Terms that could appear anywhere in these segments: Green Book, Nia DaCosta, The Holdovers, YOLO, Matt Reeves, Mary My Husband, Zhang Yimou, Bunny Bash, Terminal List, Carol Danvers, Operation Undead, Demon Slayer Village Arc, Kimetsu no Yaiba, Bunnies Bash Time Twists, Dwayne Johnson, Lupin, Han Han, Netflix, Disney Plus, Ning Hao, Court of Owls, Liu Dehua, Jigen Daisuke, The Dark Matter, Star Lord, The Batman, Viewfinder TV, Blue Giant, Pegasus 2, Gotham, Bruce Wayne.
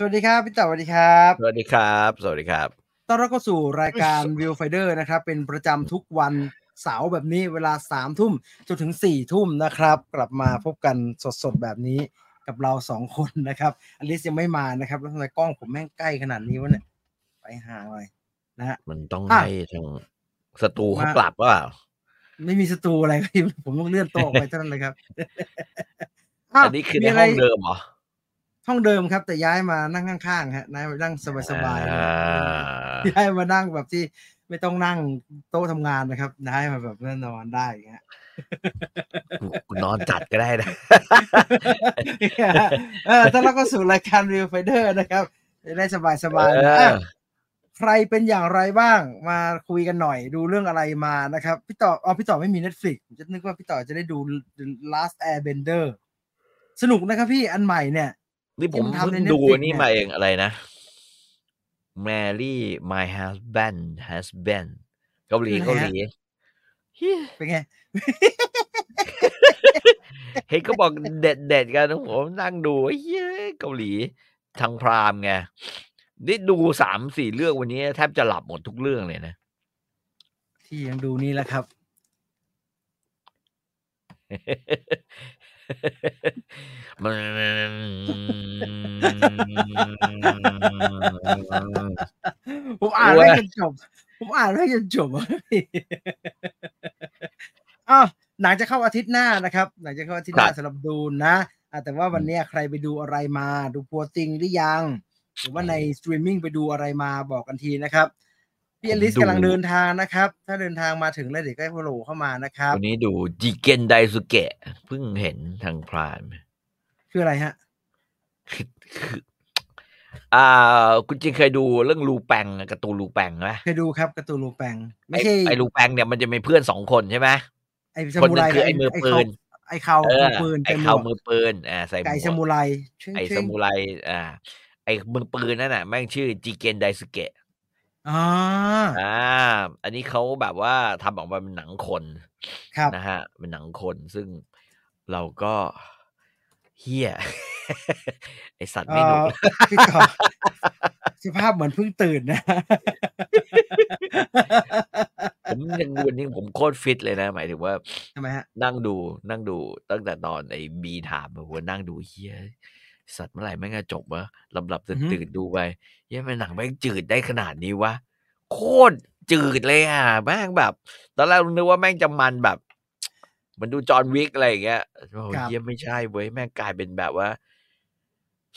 สวัสดีครับพี่เต๋อสวัสดีครับสวัสดีครับสวัสดีครับต้อนรับเข้าสู่รายการวิวไฟเดอร์นะครับเป็นประจำทุกวันเสาร์แบบนี้เวลา 3 ทุ่มจนถึง 4 ทุ่มนะครับกลับมาพบกันสดๆแบบนี้กับเรา2คนนะครับอลิซยังไม่มานะครับแล้วทำไมกล้องผมแม่งใกล้ขนาดนี้วะเนี่ยไปหาหน่อยนะฮะมันต้องให้ทางศัตรูเขาปรับว่าไม่มีศัตรูอะไรผมต้องเลื่อนโต๊ะไปเท่านั้นเลยครับอันนี้คือในห้องเดิมเหรอห้องเดิมครับแต่ย้ายมานั่งข้างๆฮะนั่งสบายๆย้ายมานั่งแบบที่ไม่ต้องนั่งโต๊ะทำงานนะครับย้ายมาแบบนอนได้อย่างเงี้ยนอนจัดก็ได้นะถ้าเราก็สู่รายการรีวิวไฟเดอร์นะครับได้สบายๆนะใครเป็นอย่างไรบ้างมาคุยกันหน่อยดูเรื่องอะไรมานะครับพี่ต่อพี่ต่อไม่มี Netflix ผมจะนึกว่าพี่ต่อจะได้ดู Last Airbender สนุกนะครับพี่อันใหม่เนี่ยนี่ผมทำใน Netflix ดูนี่มาเองอะไรนะ Mary My Husband เกาหลีเป็นไงเฮ้ยก็บอกเด็ดๆกันนะผมนั่งดูเฮ้ยเกาหลีทางพรามไงนี่ดู 3-4 เรื่องวันนี้แทบจะหลับหมดทุกเรื่องเลยนะที่ยังดูนี่แหละครับ ผมอ่านให้จนจบอ้าวหนังจะเข้าอาทิตย์หน้านะครับหนังจะเข้าอาทิตย์หน้าสำหรับดูนะแต่ว่าวันนี้ใครไปดูอะไรมาดูพัวติงหรือยังหรือว่าในสตรีมมิ่งไปดูอะไรมาบอกกันทีนะครับพี่อลิสกำลังเดินทางนะครับถ้าเดินทางมาถึงแล้วเดี๋ยวก็ให้โหลเข้ามานะครับวันนี้ดูจิเกนไดสุเกะเพิ่งเห็นทางพรามคืออะไรฮะคุณจริงเคยดูเรื่องลูแปงการ์ตูนลูแปงไหมเคยดูครับการ์ตูนลูแปงไม่ใช่ไอ้ลูแปงเนี่ยมันจะมีเพื่อน2คนใช่ไหมคนนึงคือไอ้มือปืนไอ้เข่ามือปืนไอ้เข่ามือปืนใส่ไก่ซามูไรไอ้ซามูไรไอ้มือปืนนั่นน่ะแม่งชื่อจิเกนไดสุเกะอันนี้เขาแบบว่าทำออกมาเป็นหนังคนนะฮะเป็นหนังคนซึ่งเราก็เฮี้ยไอสัตว์ไม่หนุกสภาพเหมือนเพิ่งตื่นนะผมยังวันนี้ผมโคตรฟิตเลยนะหมายถึงว่าทำไมฮะนั่งดูตั้งแต่ตอนไอบีถามผมว่านั่งดูเฮี้ยสัตว์เมื่อไหร่แม่งจะจบวะหลับๆตื่นๆดูไปเฮ้ยมันหนังแม่งจืดได้ขนาดนี้วะโคตรจืดเลยอ่ะแม่งแบบตอนแรกนึกว่าแม่งจะมันแบบมันดูจอห์นวิกอะไรอย่างเงี้ยโอ้เฮียไม่ใช่เว้ยแม่งกลายเป็นแบบว่า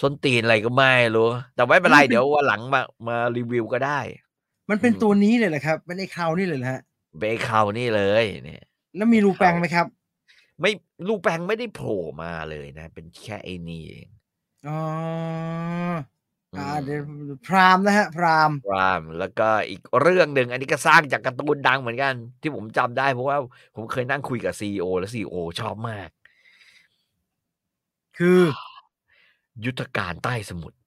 ส้นตีนอะไรก็ไม่รู้แต่ไม่เป็นไรเดี๋ยวว่าหลังมารีวิวก็ได้มันเป็นตัวนี้เลยแหละครับมันไอ้คราวนี่เลยนะฮะเบคราวนี่เลยเนี่ยแล้วมีลูแปงไหมครับไม่ลูแปงไม่ได้โผล่มาเลยนะเป็นแค่ไอ้นี่เองอ๋อพรามนะฮะพรามแล้วก็อีกเรื่องหนึ่งอันนี้ก็สร้างจากการ์ตูนดังเหมือนกันที่ผมจำได้เพราะว่าผมเคยนั่งคุยกับ CEO และ CEO ชอบมากคือยุทธการใต้สมุทร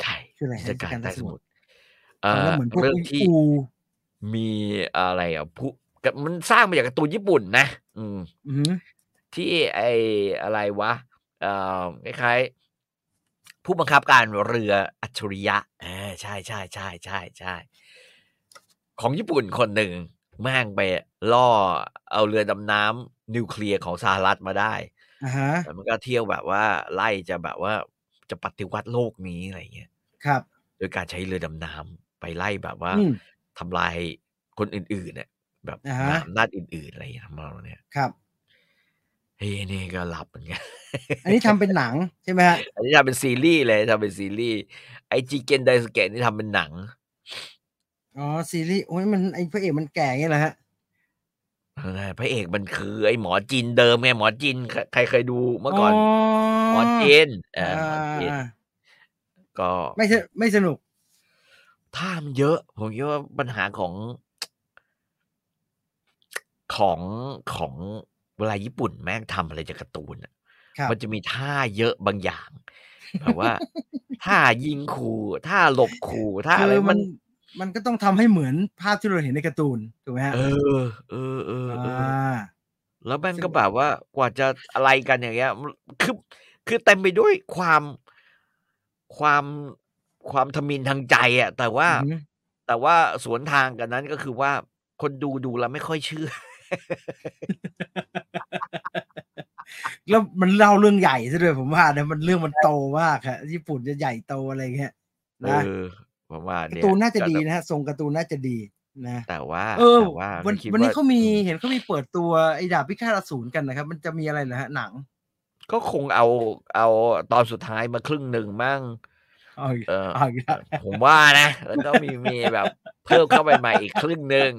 ใช่ยุทธการใต้สมุทรเรื่องที่มีอะไรอ่ะผู้มันสร้างมาจากการ์ตูนญี่ปุ่นนะที่ไออะไรวะคล้ายๆผู้บังคับการเรืออัจฉริยะใช่ใช่ใช่ใช่ใช่ของญี่ปุ่นคนหนึ่งแม่งไปล่อเอาเรือดำน้ำนิวเคลียร์ของสหรัฐมาได้แต่มันก็เที่ยวแบบว่าไล่จะแบบว่าจะปฏิวัติโลกนี้อะไรเงี้ยครับโดยการใช้เรือดำน้ำไปไล่แบบว่าทำลายคนอื่นๆเนี่ยแบบอำนาจอื่นๆอะไรทำนองเนี้ยครับเฮ้ยนี่ก็หลับเหมือนกันอันนี้ทำเป็นหนังใช่ไหมฮะอันนี้ทำเป็นซีรีส์เลยทำเป็นซีรีส์ไอจิเกนไดสุเกะนี่ทำเป็นหนังอ๋อซีรีส์โอ้ยมันไอพระเอกมันแก่ไงเหรอฮะพระเอกมันคือไอหมอจีนเดิมไงหมอจีนใครเคยดูเมื่อก่อนหมอจีนก็ไม่สนุกท่ามันเยอะผมคิดว่าปัญหาของเวลาญี่ปุ่นแม่งทำอะไรจากการ์ตูนมันจะมีท่าเยอะบางอย่างแบบว่าท่ายิงขู่ท่าหลบขู่ท่าอะไรมันก็ต้องทำให้เหมือนภาพที่เราเห็นในการ์ตูนถูกไหมฮะแล้วมันก็แบบว่ากว่าจะอะไรกันอย่างเงี้ยคือเต็มไปด้วยความ ความทมิฬทางใจอ่ะแต่ว่าสวนทางกันนั้นก็คือว่าคนดูแล้วไม่ค่อยเชื่อ แล้วมันเล่าเรื่องใหญ่ซะด้วยผมว่าเนี่ยมันเรื่องมันโตมากฮะญี่ปุ่นจะใหญ่โตอะไรเงี้ยนะประมาณนี้การ์ตูนน่าจะดีนะฮะทรงการ์ตูนน่าจะดีนะแต่ว่าวันนี้เขามีเห็นเขามีเปิดตัวไอ้ดาบพิฆาตอสูรกันนะครับมันจะมีอะไรนะฮะหนังก็คงเอาตอนสุดท้ายมาครึ่งหนึ่งมั่งผมว่านะแล้วก็มีแบบเพิ่มเข้าไปใหม่อีกครึ่งหนึ่ง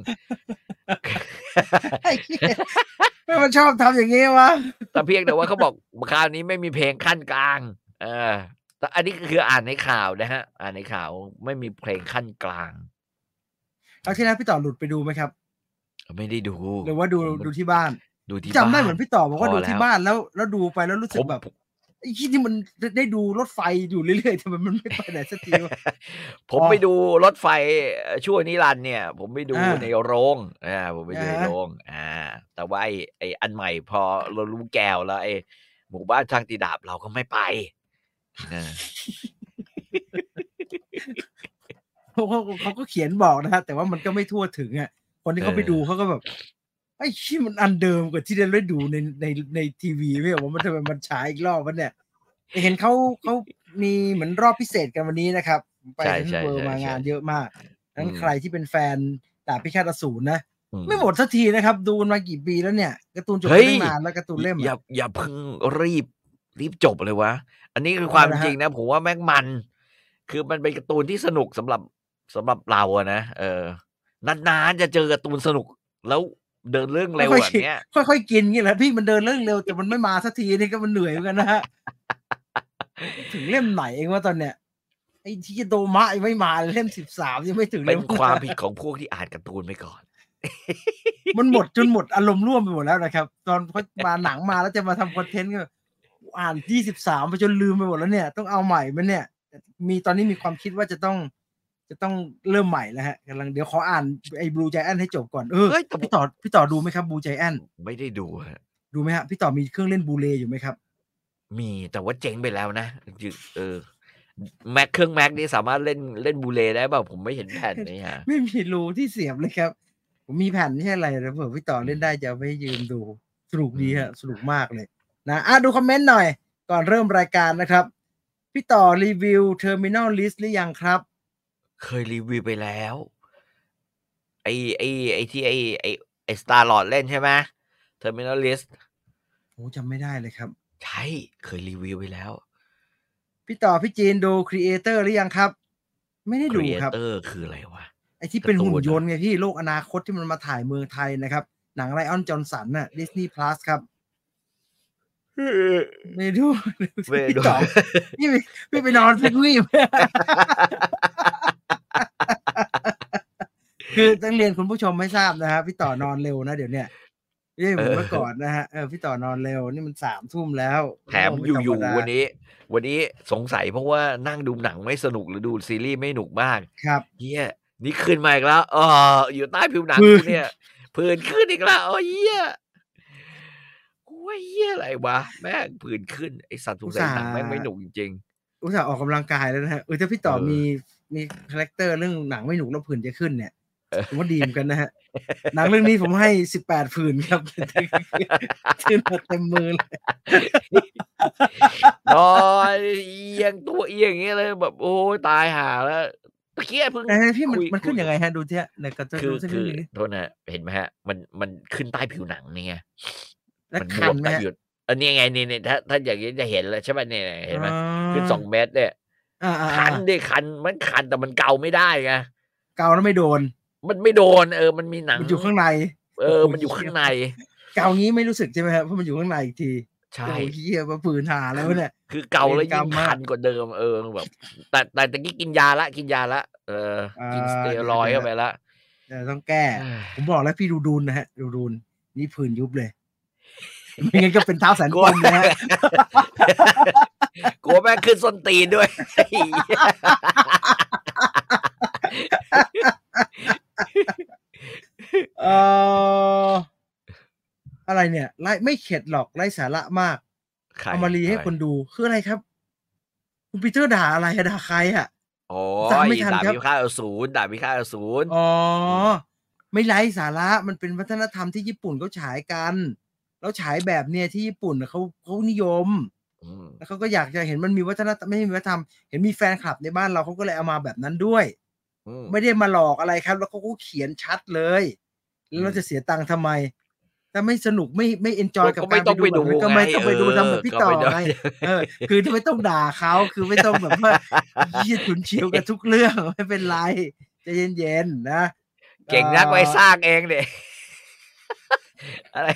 ไม่มันชอบทำอย่างนี้วะแต่เพียงแต่ว่าเขาบอกคราวนี้ไม่มีเพลงขั้นกลางแต่อันนี้คืออ่านในข่าวนะฮะอ่านในข่าวไม่มีเพลงขั้นกลางแล้วที่นั้นพี่ต่อหลุดไปดูไหมครับไม่ได้ดูหรือว่าดูที่บ้านจำได้เหมือนพี่ต่อบอกว่าดูที่บ้านแล้วดูไปแล้วรู้สึกแบบไอ้ที่มันได้ดูรถไฟอยู่เรื่อยๆทำไมมันไม่ไปไหนสักทีวะผมไปดูรถไฟชั่วนิรันดร์เนี่ยผมไปดูในโรงผมไปดูในโรงแต่ว่าไอ้อันใหม่พอเรารู้แก้วแล้วไอ้หมู่บ้านช่างตีดาบเราก็ไม่ไปเขาก็เขียนบอกนะฮะแต่ว่ามันก็ไม่ทั่วถึงอ่ะคนที่เขาไปดูเขาก็แบบไอ้ที่มันอันเดิมกว่าที่ได้ดูในทีวีไม่ว่ามันทำไมมันฉายอีกรอบวะเนี่ยเห็นเขามีเหมือนรอบพิเศษกันวันนี้นะครับไปทั้งเวอร์มางานเยอะมากนั้นใครที่เป็นแฟนดาบพิฆาตอสูรนะไม่หมดสักทีนะครับดูมากี่ปีแล้วเนี่ยการ์ตูนจบตั้งนานแล้วการ์ตูนเล่มอย่าเพิ่งรีบจบเลยวะอันนี้คือความจริงนะผมว่าแม่งมันคือมันเป็นการ์ตูนที่สนุกสำหรับเราอะนะนานๆจะเจอการ์ตูนสนุกแล้วเดินเรื่องเร็วแบบเนี้ยค่อยๆกินงี้แหละพี่มันเดินเรื่องเร็วแต่มันไม่มาสักทีนี่ก็มันเหนื่อยเหมือนกันนะฮะถึงเล่มไหนเองว่าตอนเนี้ยไอ้ที่โดมะไม่มาเล่ม13ยังไม่ถึงเล่มเป็นความผิดของพวกที่อ่านการ์ตูนไปก่อนมันหมดจนหมดอารมณ์ร่วมไปหมดแล้วนะครับตอนเขามาหนังมาแล้วจะมาทำคอนเทนต์ก็อ่าน23ไปจนลืมไปหมดแล้วเนี่ยต้องเอาใหม่มันเนี่ยมีตอนนี้มีความคิดว่าจะต้องเริ่มใหม่แล้วฮะกำลังเดี๋ยวขออ่านไอ้บลูไจแอนท์ให้จบก่อนพี่ต่อดูไหมครับบลูไจแอนท์ไม่ได้ดูฮะดูไหมฮะพี่ต่อมีเครื่องเล่นบูเล่อยู่ไหมครับมีแต่ว่าเจ๋งไปแล้วนะแม็กเครื่องแม็กนี่สามารถเล่นบูเล่ได้ป่ะผมไม่เห็นแผ่นนี้ฮะไม่มีรูที่เสียบเลยครับผมมีแผ่นไม่ใช่อะไรนะเผื่อพี่ต่อเล่นได้จะไปยืมดูสนุกดีฮะสนุกมากเลยนะดูคอมเมนต์หน่อยก่อนเริ่มรายการนะครับพี่ต่อรีวิว Terminal List หรือยังครับเคยรีวิวไปแล้วไอ้ที่ไอ้ Star Lord เล่นใช่ไหม Terminal List โอ้จำไม่ได้เลยครับใช่เคยรีวิวไปแล้วพี่ต่อพี่จีนดู Creator หรือยังครับไม่ได้ดูครับ Creator คืออะไรวะไอ้ที่เป็นหุ่นยนต์ไงพี่โลกอนาคตที่มันมาถ่ายเมืองไทยนะครับหนังไรอันจอห์นสันน่ะ Disney Plus ครับไม่ดูพี่ต่อพี่ไปนอนสักวีบคือต้องเรียนคุณผู้ชมให้ทราบนะฮะพี่ต่อนอนเร็วนะเดี๋ยวเนี่ยนี่ผมเมื่อก่อนนะฮะพี่ต่อนอนเร็วนี่มัน 3:00 นแล้วแถมอยู่ๆวันนี้สงสัยเพราะว่านั่งดูหนังไม่สนุกหรือดูซีรีส์ไม่หนุกมากครับเหี้ยนี่ขึ้นมาอีกแล้วอยู่ใต้ผิวหนังเนี่ยผื่นขึ้นอีกแล้วเหี้ยอะไรวะแม่งผื่นขึ้นไอสัตว์ทุกอย่างหนังแม่งไม่หนุกจริงๆอุตส่าห์ออกกำลังกายแล้วนะฮะถ้าพี่ต่อมีคาแรคเตอร์เรื่องหนังไม่หนุกแล้วผื่นจะขึ้นเนี่ยผมว่าดีเหมือนกันนะฮะหนังเรื่องนี้ผมให้18ผื่นครับขึ้นมาเต็มมือเลยนอนเอียงตัวเอียงอย่างเงี้ยเลยแบบโอ้ยตายห่าแล้วตะเกียบเพิ่งพี่มันขึ้นยังไงฮะดูเถอะเนี่ยก็จะดูซึ่งโทษนะเห็นไหมฮะมันขึ้นใต้ผิวหนังนี่ไงมันบวมหยุดอันนี้ไงนี่ถ้าอย่างนี้จะเห็นแล้วใช่ไหมเนี่ยเห็นไหมขึ้น2เมตรเนี่ยคันได้คันแต่มันเกาไม่ได้ไงเกาแล้วไม่โดนมันไม่โดนมันมีหนังมันอยู่ข้างในมันอยู่ข้างในเกางี้ไม่รู้สึกใช่ไหมครับเพราะมันอยู่ข้างในอีกทีใช่เหี้ยมาฝืนหาแล้วเนี่ยคือเกาแล้วยิ่งคันกว่าเดิมแบบแต่ตะกี้กินยาละกินสเตียรอยด์เข้าไปละต้องแก้ผมบอกแล้วพี่ดูดูนนะฮะดูดูนนี่ผื่นยุบเลยไม่งั้นก็เป็นเท้าแสนปมนะฮะกลัวแม่ขึ้นส้นตีนด้วยอะไรเนี่ยไล่ไม่เข็ดหรอกไล่สาระมากเอามารีให้คนดูคืออะไรครับ คุณปีเตอร์ด่าอะไรด่าใครอ่ะอ๋อด่ามิค่าเอาศูนย์ด่ามิค่าเอาศูนย์อ๋อไม่ไร้สาระมันเป็นวัฒนธรรมที่ญี่ปุ่นเขาฉายกันแล้วฉายแบบเนี่ยที่ญี่ปุ่นเขานิยมแล้วเขาก็อยากจะเห็นมันมีวัฒนธรรมไม่มีวัฒนธรรมเห็นมีแฟนคลับในบ้านเราเขาก็เลยเอามาแบบนั้นด้วยไม่ได้มาหลอกอะไรครับแล้วเขาก็เขียนชัดเลยแล้วเราจะเสียตังค์ทำไมถ้าไม่สนุกไม่เอนจอยกับการไปดูก็ไม่ต้องไปดูทำแบบพี่ต่อไงคือไม่ต้องด่าเขาคือไม่ต้องแบบว่ายืดขุนเฉียวกับทุกเรื่องไม่เป็นไรใจเย็นๆนะเก่งนักไว้สร้างเองเนี่ยอะไร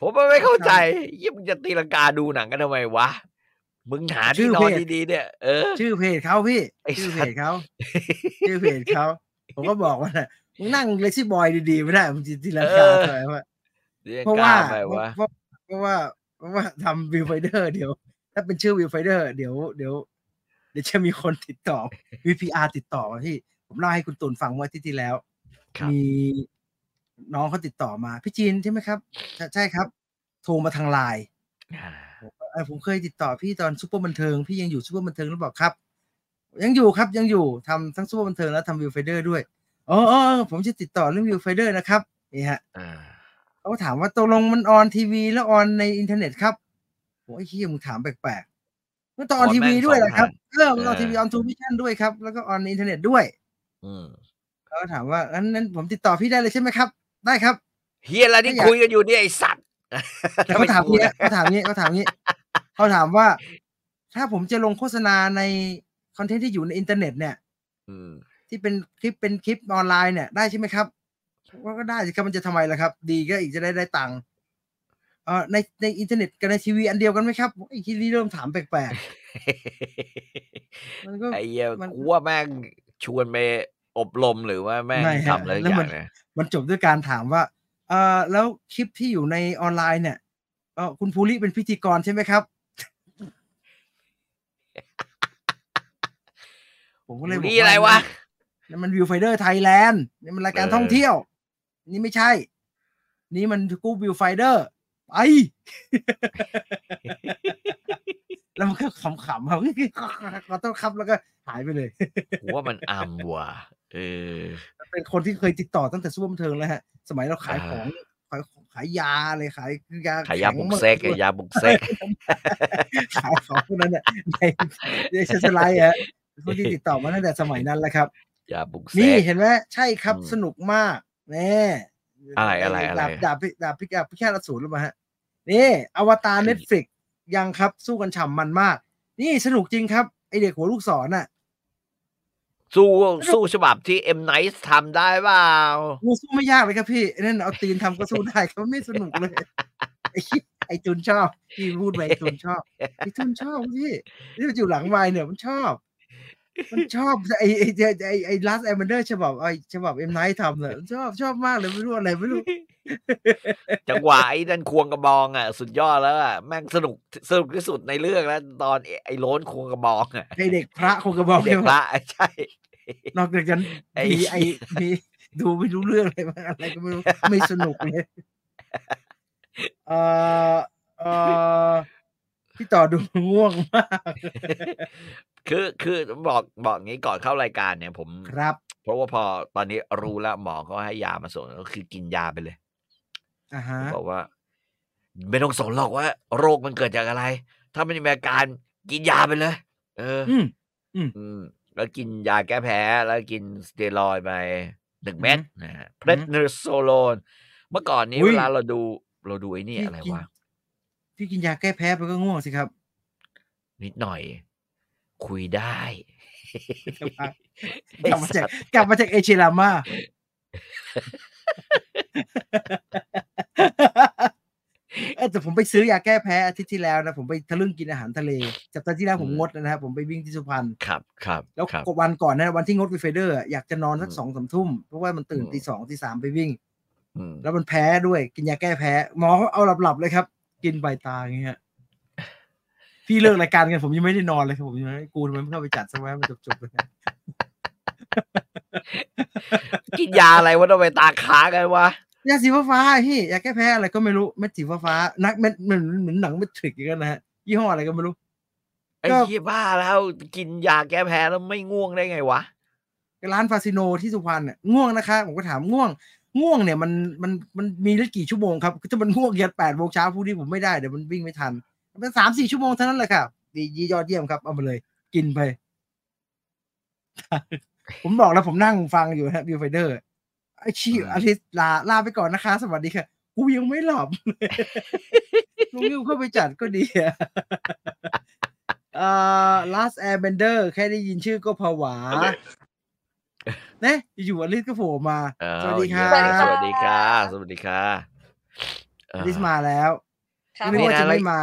ผมไม่เข้าใจยิ่งจะตีลังกาดูหนังกันทำไมวะมึงหาที่นอนดีๆเนี่ยชื่อเพจเขาพี่ชื่อเพจเขาชื่อเพจเขาผมก็บอกว่ามึงนั่งเลซี่บอยดีๆไม่ได้มึงจะตีลังกาทำไมวะเพราะว่าทำวิวไฟเดอร์เดี๋ยวถ้าเป็นชื่อวิวไฟเดอร์เดี๋ยวจะมีคนติดต่อ VPR ติดต่อพี่ผมเล่าให้คุณตุลฟังเมื่ออาทิตย์ที่แล้วมีน้องเขาติดต่อมาพี่จีนใช่ไหมครับใช่ครับโทรมาทางไลน์ผมเคยติดต่อพี่ตอนซุปเปอร์บันเทิงพี่ยังอยู่ซุปเปอร์บันเทิงหรือเปล่าครับยังอยู่ครับยังอยู่ทำทั้งซุปเปอร์บันเทิงแล้วทำวิวไฟเดอร์ด้วยอ๋อผมจะติดต่อเรื่องวิวไฟเดอร์นะครับนี่ฮะเขาถามว่าตกลงมันออนทีวีแล้วออนในอินเทอร์เน็ตครับโอ้ยขี้มึงถามแปลกๆมันตอนทีวีด้วยแหละครับเรื่องออนทีวีออนทูวิชั่นด้วยครับแล้วก็ออนในอินเทอร์เน็ตด้วยเขาถามว่านั้นผมติดต่อพี่ได้เลยใช่ไหมครับได้ครับเฮียอะไรที่คุยกันอยู่เนี่ยไอ้สัตว์เขาถามว่าถ้าผมจะลงโฆษณาในคอนเทนต์ที่อยู่ในอินเทอร์เน็ตเนี่ยที่เป็นคลิปออนไลน์เนี่ยได้ใช่ไหมครับว่าก็ได้สิครับมันจะทำไมล่ะครับดีก็อีกจะได้ตังค์ในอินเทอร์เน็ตกับในทีวีอันเดียวกันไหมครับไอ้ที่เริ่มถามแปลกๆมันก็ไอ้มันกลัวแม่งชวนไปอบรมหรือว่าแม่งทำอะไรอย่างเงี้ยมันจบด้วยการถามว่าแล้วคลิปที่อยู่ในออนไลน์เนี่ยคุณภูริเป็นพิธีกรใช่ไหมครับผมก็เลยบอกว่านี่อะไรวะนี่มันวิวไฟเดอร์ไทยแลนด์นี่มันรายการท่องเที่ยวนี่ไม่ใช่นี่มันกูวิวไฟเดอร์ไปแล้วมันก็ขำๆครับขอโทษครับแล้วก็หายไปเลยผมว่ามันอัมว่ะเป็นคนที่เคยติดต่อตั้งแต่ซุปเปอร์บันเทิงแล้วฮะสมัยเราขายของขายยาอะไรขายยาบุกเซ็กยาบุกเซ็กขายของพวกนั้นเนี่ยในเชสไลท์ฮะคนที่ติดต่อมาตั้งแต่สมัยนั้นแล้วครับยาบุกเซ็กนี่เห็นไหมใช่ครับสนุกมากแน่อะไรดาบพิฆาตอสูรหรือเปล่าฮะนี่อวตาร Netflix ยังครับสู้กันฉ่ำมันมากนี่สนุกจริงครับไอเด็กหัวลูกศรน่ะสู้ฉบับที่เอ็มไนท์ทำได้เปล่าสู้ไม่ยากเลยครับพี่นั่นเอาตีนทำก็สู้ได้ครับไม่สนุกเลยไอจุนชอบพี่พูดไปจุนชอบพี่จุนชอบพี่นี่มันอยู่หลังไมค์เนี่ยมันชอบไอ้ Last Airbender ฉบับ M Night ทำเนี่ยชอบมากเลยไม่รู้อะไรไม่รู้จังหวะไอ้นั่นควงกระบองอ่ะสุดยอดแล้วอ่ะแม่งสนุกที่สุดในเรื่องแล้วตอนไอ้โล้นควงกระบองอ่ะไอ้เด็กพระควงกระบองเด็กพระใช่นอกจากนั้นมีดูไม่รู้เรื่องอะไรมาอะไรก็ไม่รู้ไม่สนุกเลยพี่ต่อดูง่วงมากคือบอกงี้ก่อนเข้ารายการเนี่ยผมครับเพราะว่าพอตอนนี้รู้แล้วหมอก็ให้ยามาส่งก็คือกินยาไปเลยบอกว่าไม่ต้องสนหรอกว่าโรคมันเกิดจากอะไรถ้ามันมีอาการกินยาไปเลยแล้วกินยาแก้แพ้แล้วกินสเตียรอยด์ไป1 เม็ดนะฮะเพรดนิโซโลนเมื่อก่อนนี้เวลาเราดูไอ้นี่อะไรวะพี่กินยาแก้แพ้ไปก็ง่วงสิครับนิดหน่อยคุยได้กลับมาจากเอชิรามาแต่ผมไปซื้อยาแก้แพ้อาทิตย์ที่แล้วนะผมไปทะลึ่งกินอาหารทะเลสัปดาห์ที่แล้วผมงดนะครับผมไปวิ่งที่สุพรรณครับแล้ววันก่อนนะวันที่งดวีไฟเดอร์อยากจะนอนสัก 2-3 ทุ่มเพราะว่ามันตื่น 2:00 3:00 ไปวิ่งแล้วมันแพ้ด้วยกินยาแก้แพ้หมอเอาหลับๆเลยครับกินใบตาอย่างเงี้ยพี่เลิกรายการกันผมยังไม่ได้นอนเลยครับผมยังไม่กูทำไมไม่เข้าไปจัดซะวะมันจบๆเลยกินยาอะไรวะต้องไปตาขากันวะยาสีฟ้าพี่ยาแก้แพ้อะไรก็ไม่รู้เม็ดสีฟ้านักเม็ดเหมือนหนังเม็ดทริกกันนะฮะยี่ห้ออะไรก็ไม่รู้ ไอ้ที่บ้าแล้วกินยาแก้แพ้แล้วไม่ง่วงได้ไงวะร้านฟาซิโนที่สุพรรณเนี่ยง่วงนะคะผมก็ถามง่วงเนี่ยมันมีได้กี่ชั่วโมงครับถ้ามันง่วงยัน 8:00 นพรุ่งนี้ผมไม่ได้เดี๋ยวมันวิ่งไม่ทันเป็น 3-4 ชั่วโมงเท่านั้นแหละค่ะดียอดเยี่ยมครับเอามาเลยกินไปผมบอกแล้วผมนั่งฟังอยู่ฮะวิวไฟเดอร์ไอ้ชี่อาทิตย์ลาไปก่อนนะคะสวัสดีค่ะกูยังไม่หลับเลยลุงยิ้วเข้าไปจัดก็ดีอ่ะLast Airbender แค่ได้ยินชื่อก็ผวานะอยู่อลิสก็โผล่มาสวัสดีค่ะสวัสดีค่ะสวัสดีค่ะอลิสมาแล้วไม่ว่าจะไม่มา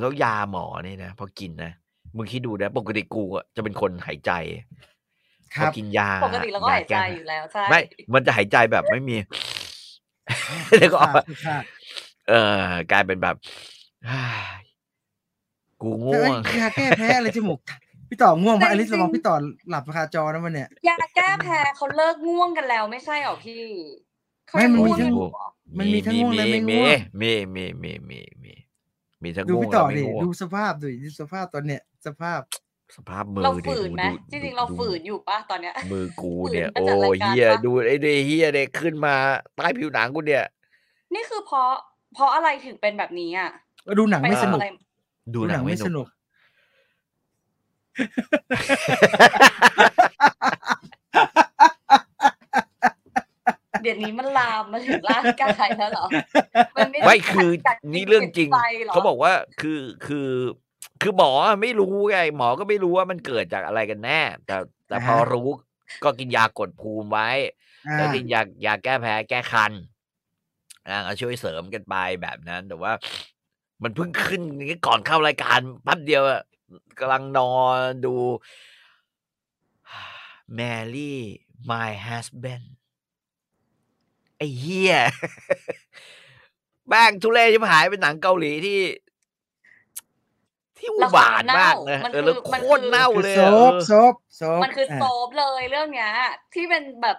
แล้วยาหมอนี่นะพอกินนะมึงคิดดูนะปกติกูจะเป็นคนหายใจพอกินยาปกติแล้วก็หายใจอยู่แล้วใช่ไม่มันจะหายใจแบบไม่มีแล้วก็กลายเป็นแบบกูง่วงยาแก้แพ้อะไรจมูกพี่ต่อง่วงป่ะอลิสระวังพี่ต่อหลับคาจอนะวันเนี้ยยาแก้แพ้เขาเลิกง่วงกันแล้วไม่ใช่หรอพี่ไม่มันมีทั้งง่วงและไม่ง่วงมีทั้งง่วงและไม่ง่วงดูพี่ต่อดิดูสภาพดูสภาพตอนเนี้ยสภาพมือเราฝืนไหมจริงๆเราฝืนอยู่ป่ะตอนเนี้ยมือกูเนี่ยโอ้เฮียดูไอ้เฮียเนี่ยขึ้นมาใต้ผิวหนังกูเนี่ยนี่คือเพราะอะไรถึงเป็นแบบนี้อ่ะดูหนังไม่สนุกเดี๋ยวนี้มันลามมาถึงร่างกายแล้วเหรอมันไม่คือนี่เรื่องจริงเขาบอกว่าคือหมอไม่รู้ไงหมอก็ไม่รู้ว่ามันเกิดจากอะไรกันแน่แต่พอรู้ก็กินยากดภูมิไว้แล้วกินยาแก้แพ้แก้คันก็ช่วยเสริมกันไปแบบนั้นแต่ว่ามันเพิ่งขึ้นก่อนเข้ารายการแป๊บเดียวกำลังนอนดู Mary My Husband ไอ้เหี้ยแม่งทุเรศชิบหายเป็นหนังเกาหลีที่อุบาทมากนะแล้วโคตรเน่าเลยซบมันคือซบเลยเรื่องเนี้ยที่เป็นแบบ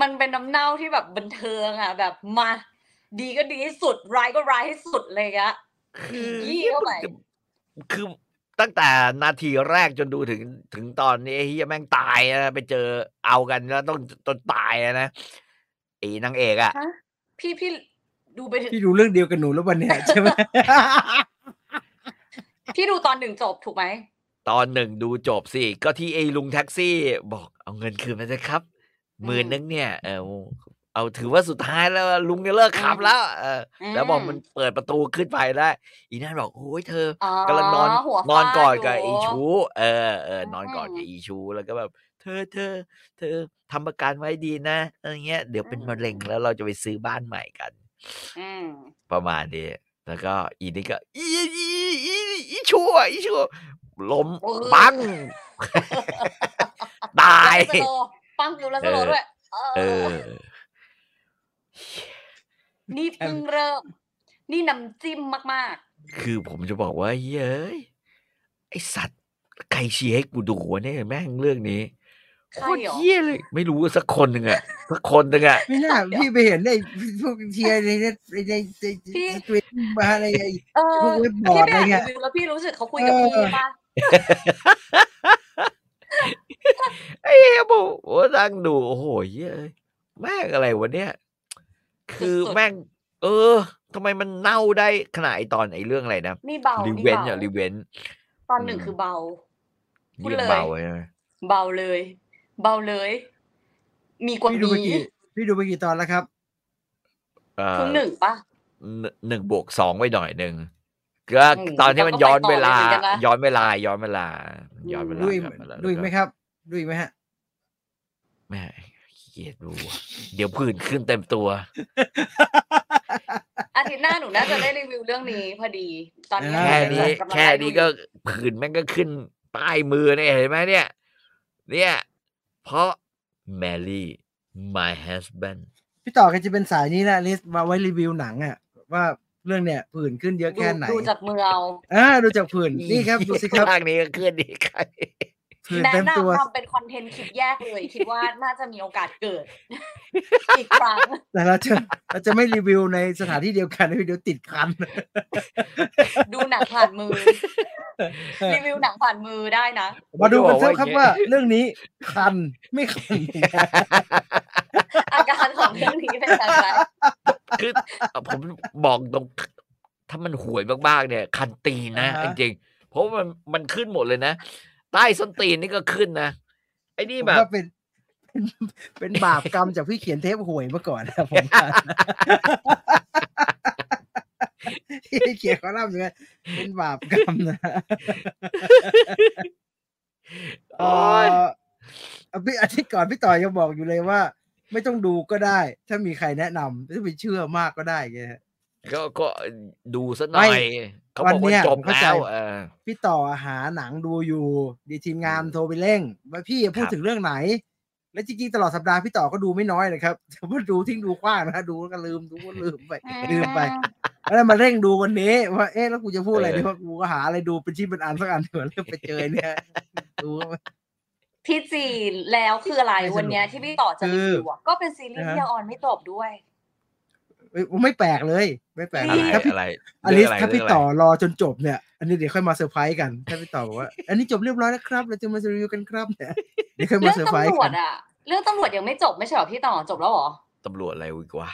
มันเป็นน้ำเน่าที่แบบบันเทิงอ่ะแบบมาดีก็ดีที่สุดร้ายก็ร้ายที่สุดเลยอะยี่เข้าไปคือตั้งแต่นาทีแรกจนดูถึงตอนนี้เฮียแม่งตายนะไปเจอเอากันแล้วต้องจนตายนะไอ้นางเอกอะพี่ดูไปถึงพี่ดูเรื่องเดียวกันหนูแล้ววันนี้ใช่ไหมพี่ดูตอนหนึ่งจบถูกไหมตอนหนึ่งดูจบสิก็ที่ไอ้ลุงแท็กซี่บอกเอาเงินคืนมาสิครับ10,000เนี่ยเอาถือว่าสุดท้ายแล้วลุงเนี่ยเลิกขับแล้วแล้วบอกมันเปิดประตูขึ้นไปได้อีนั่นบอกโอ้ยเธอกำลังนอนกอดกับอีชูนอนกอดกับอีชูแล้วก็แบบเธอทำประกันไว้ดีนะอะไรเงี้ยเดี๋ยวเป็นมะเร็งแล้วเราจะไปซื้อบ้านใหม่กันประมาณนี้แล้วก็อีนี่ก็อีชูล้มปังตายปังอยู่แล้วสโลด้วยนี่เพิ่งเริ่มนี่น้ำจิ้มมากๆคือผมจะบอกว่าเย้ยไอสัตว์ใครชี้ให้กูดูเนี่ยแม่งเรื่องนี้โคตรเหี้ยเลยไม่รู้สักคนหนึ่งอะสักคนหนึ่งอะไม่น่าพี่ไปเห็นได้พวกเทียร์ในทวิตมาอะไรพวกเว็บบอร์ดอะไรเงี้ยแล้วพี่รู้สึกเขาคุยกับพี่ป่ะไอ้บูโอ้ดังดูโอ้โหเย้ยแม่งอะไรวะเนี่ยคือแม่งทำไมมันเน่าได้ขนาดไอตอนไอเรื่องอะไรนะนี่เบารีเวนตอนหนึ่งคือเบาพูดเลยเบาเลยมีกว่านี้พี่ดูไปกี่ตอนแล้วครับถึงหนึ่งป่ะ1+2ไว้หน่อยหนึ่งก็ตอนที่มันย้อนเวลาดูอีกไหมครับดูอีกไหมฮะแม่ดูเดี๋ยวผื่นขึ้นเต็มตัวอาทิตย์หน้าหนูน่าจะได้รีวิวเรื่องนี้พอดีตอนนี้แค่นี้ก็ผื่นแม่งก็ขึ้นใต้มือเนี่ยเห็นไหมเนี่ยเพราะ Mary My Husband พี่ต่อก็จะเป็นสายนี้แหละลิสต์มาไว้รีวิวหนังอะว่าเรื่องเนี่ยผื่นขึ้นเยอะแค่ไหนดูจากมือเอาดูจากผื่นนี่ครับดูสิครับทางนี้ก็ขึ้นดีใคร แนะนำทำเป็นคอนเทนต์คลิปแยกเลยคิดว่าน่าจะมีโอกาสเกิดอีกครั้งแต่เราจะไม่รีวิวในสถานที่เดียวกันเดี๋ยวติดคันดูหนังผ่านมือรีวิวหนังผ่านมือได้นะมาดูกันสักครับว่าเรื่องนี้คันไม่คันอาการของเรื่องนี้เป็นอย่างไรคือผมบอกตรงถ้ามันห่วยมากๆเนี่ยคันตีนะจริงๆเพราะมันขึ้นหมดเลยนะใต้ส้นตีนนี่ก็ขึ้นนะไอ้นี่แบบเป็นบาปกรรมจากพี่เขียนเทปห่วยมาก่อนนะผมกันที่เขียนคอลัมน์อย่างเงี้ยเป็นบาปกรรมนะพี่อาทิตย์ก่อนพี่ต่อยยังบอกอยู่เลยว่าไม่ต้องดูก็ได้ถ้ามีใครแนะนำถ้าไปเชื่อมากก็ได้ไงก็ดูซะหน่อยเขาบอกว่าจบแล้วพี่ต่อหาหนังดูอยู่ดีทีมงานโทรไปเร่งว่าพี่พูดถึงเรื่องไหนและจริงๆตลอดสัปดาห์พี่ต่อก็ดูไม่น้อยเลยครับแต่ว่าดูทิ้งดูขว้างนะดูแล้วก็ลืมไปแล้วมาเร่งดูวันนี้ว่าเอ๊ะแล้วกูจะพูดอะไรดีเพราะกูก็หาอะไรดูเป็นชิ้นเป็นอันสักอันเถอะแล้วไปเจอเนี่ยดูพี่จีนแล้วคืออะไรวันนี้ที่พี่ต่อจะรีวิวก็เป็นซีรีส์ที่ยังออนไม่จบด้วยไม่แปลกเลยถ้าพี่ต่อรอจนจบเนี่ยอันนี้เดี๋ยวค่อยมาเซอร์ไพรส์กันถ้าพี่ต่อบอกว่าอันนี้จบเรียบร้อยแล้วครับเราจะมารีวิวกันครับเนี่ยเดี๋ยวค่อยมาเซอร์ไพรส์กันเรื่องตำรวจยังไม่จบไม่ใช่หรอพี่ต่อจบแล้วหรอตำรวจอะไรอีกวะ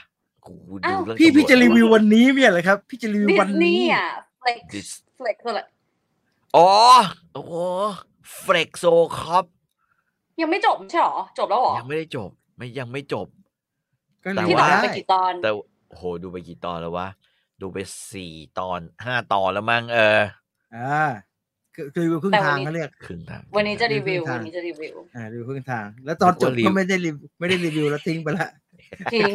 พี่จะรีวิววันนี้เนี่ยเหรอครับพี่จะรีวิววันนี้อ่ะFlex อ๋อโอ้โห Flex โซครับยังไม่จบใช่หรอจบแล้วหรอยังไม่ได้จบยังไม่จบแต่ว่าไปกี่ตอนแต่โหดูไปกี่ตอนแล้ววะดูไป4ตอน5ตอนแล้วมั้งคือครึ่งทางเขาเรียกครึ่งทางวันนี้จะรีวิวดูครึ่งทางแล้วตอนจบก็ไม่ได้รีวิวแล้วทิ้งไปละทิ้ง